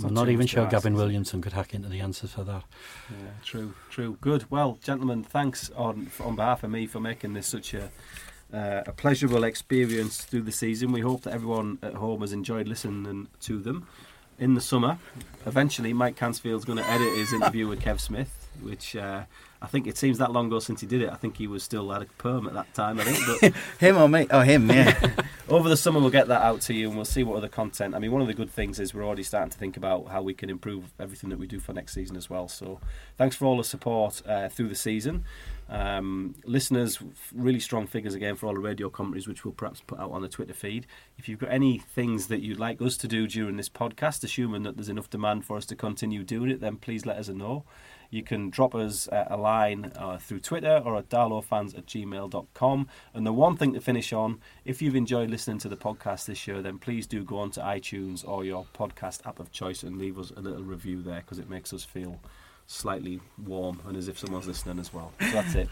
Not I'm not even sure Gavin Williamson could hack into the answers for that. Yeah, true, true. Good. Well, gentlemen, thanks on on behalf of me for making this such a uh, a pleasurable experience through the season. We hope that everyone at home has enjoyed listening to them. In the summer, eventually, Mike Cansfield's going to edit his interview with Kev Smith, which uh, I think it seems that long ago since he did it. I think he was still at a perm at that time, I think. But him or me? Oh, him, yeah. over the summer we'll get that out to you and we'll see what other content. I mean, one of the good things is we're already starting to think about how we can improve everything that we do for next season as well. So thanks for all the support uh, through the season. Um, listeners, really strong figures again for all the radio companies, which we'll perhaps put out on the Twitter feed. If you've got any things that you'd like us to do during this podcast, assuming that there's enough demand for us to continue doing it, then please let us know. You can drop us a line uh, through Twitter or at darlowfans at gmail dot com. And the one thing to finish on, if you've enjoyed listening to the podcast this year, then please do go on to iTunes or your podcast app of choice and leave us a little review there, because it makes us feel slightly warm and as if someone's listening as well. So that's it.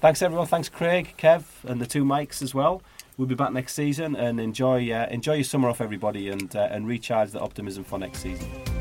Thanks everyone. Thanks Craig, Kev and the two mics as well. We'll be back next season, and enjoy uh, enjoy your summer off everybody, and uh, and recharge the optimism for next season.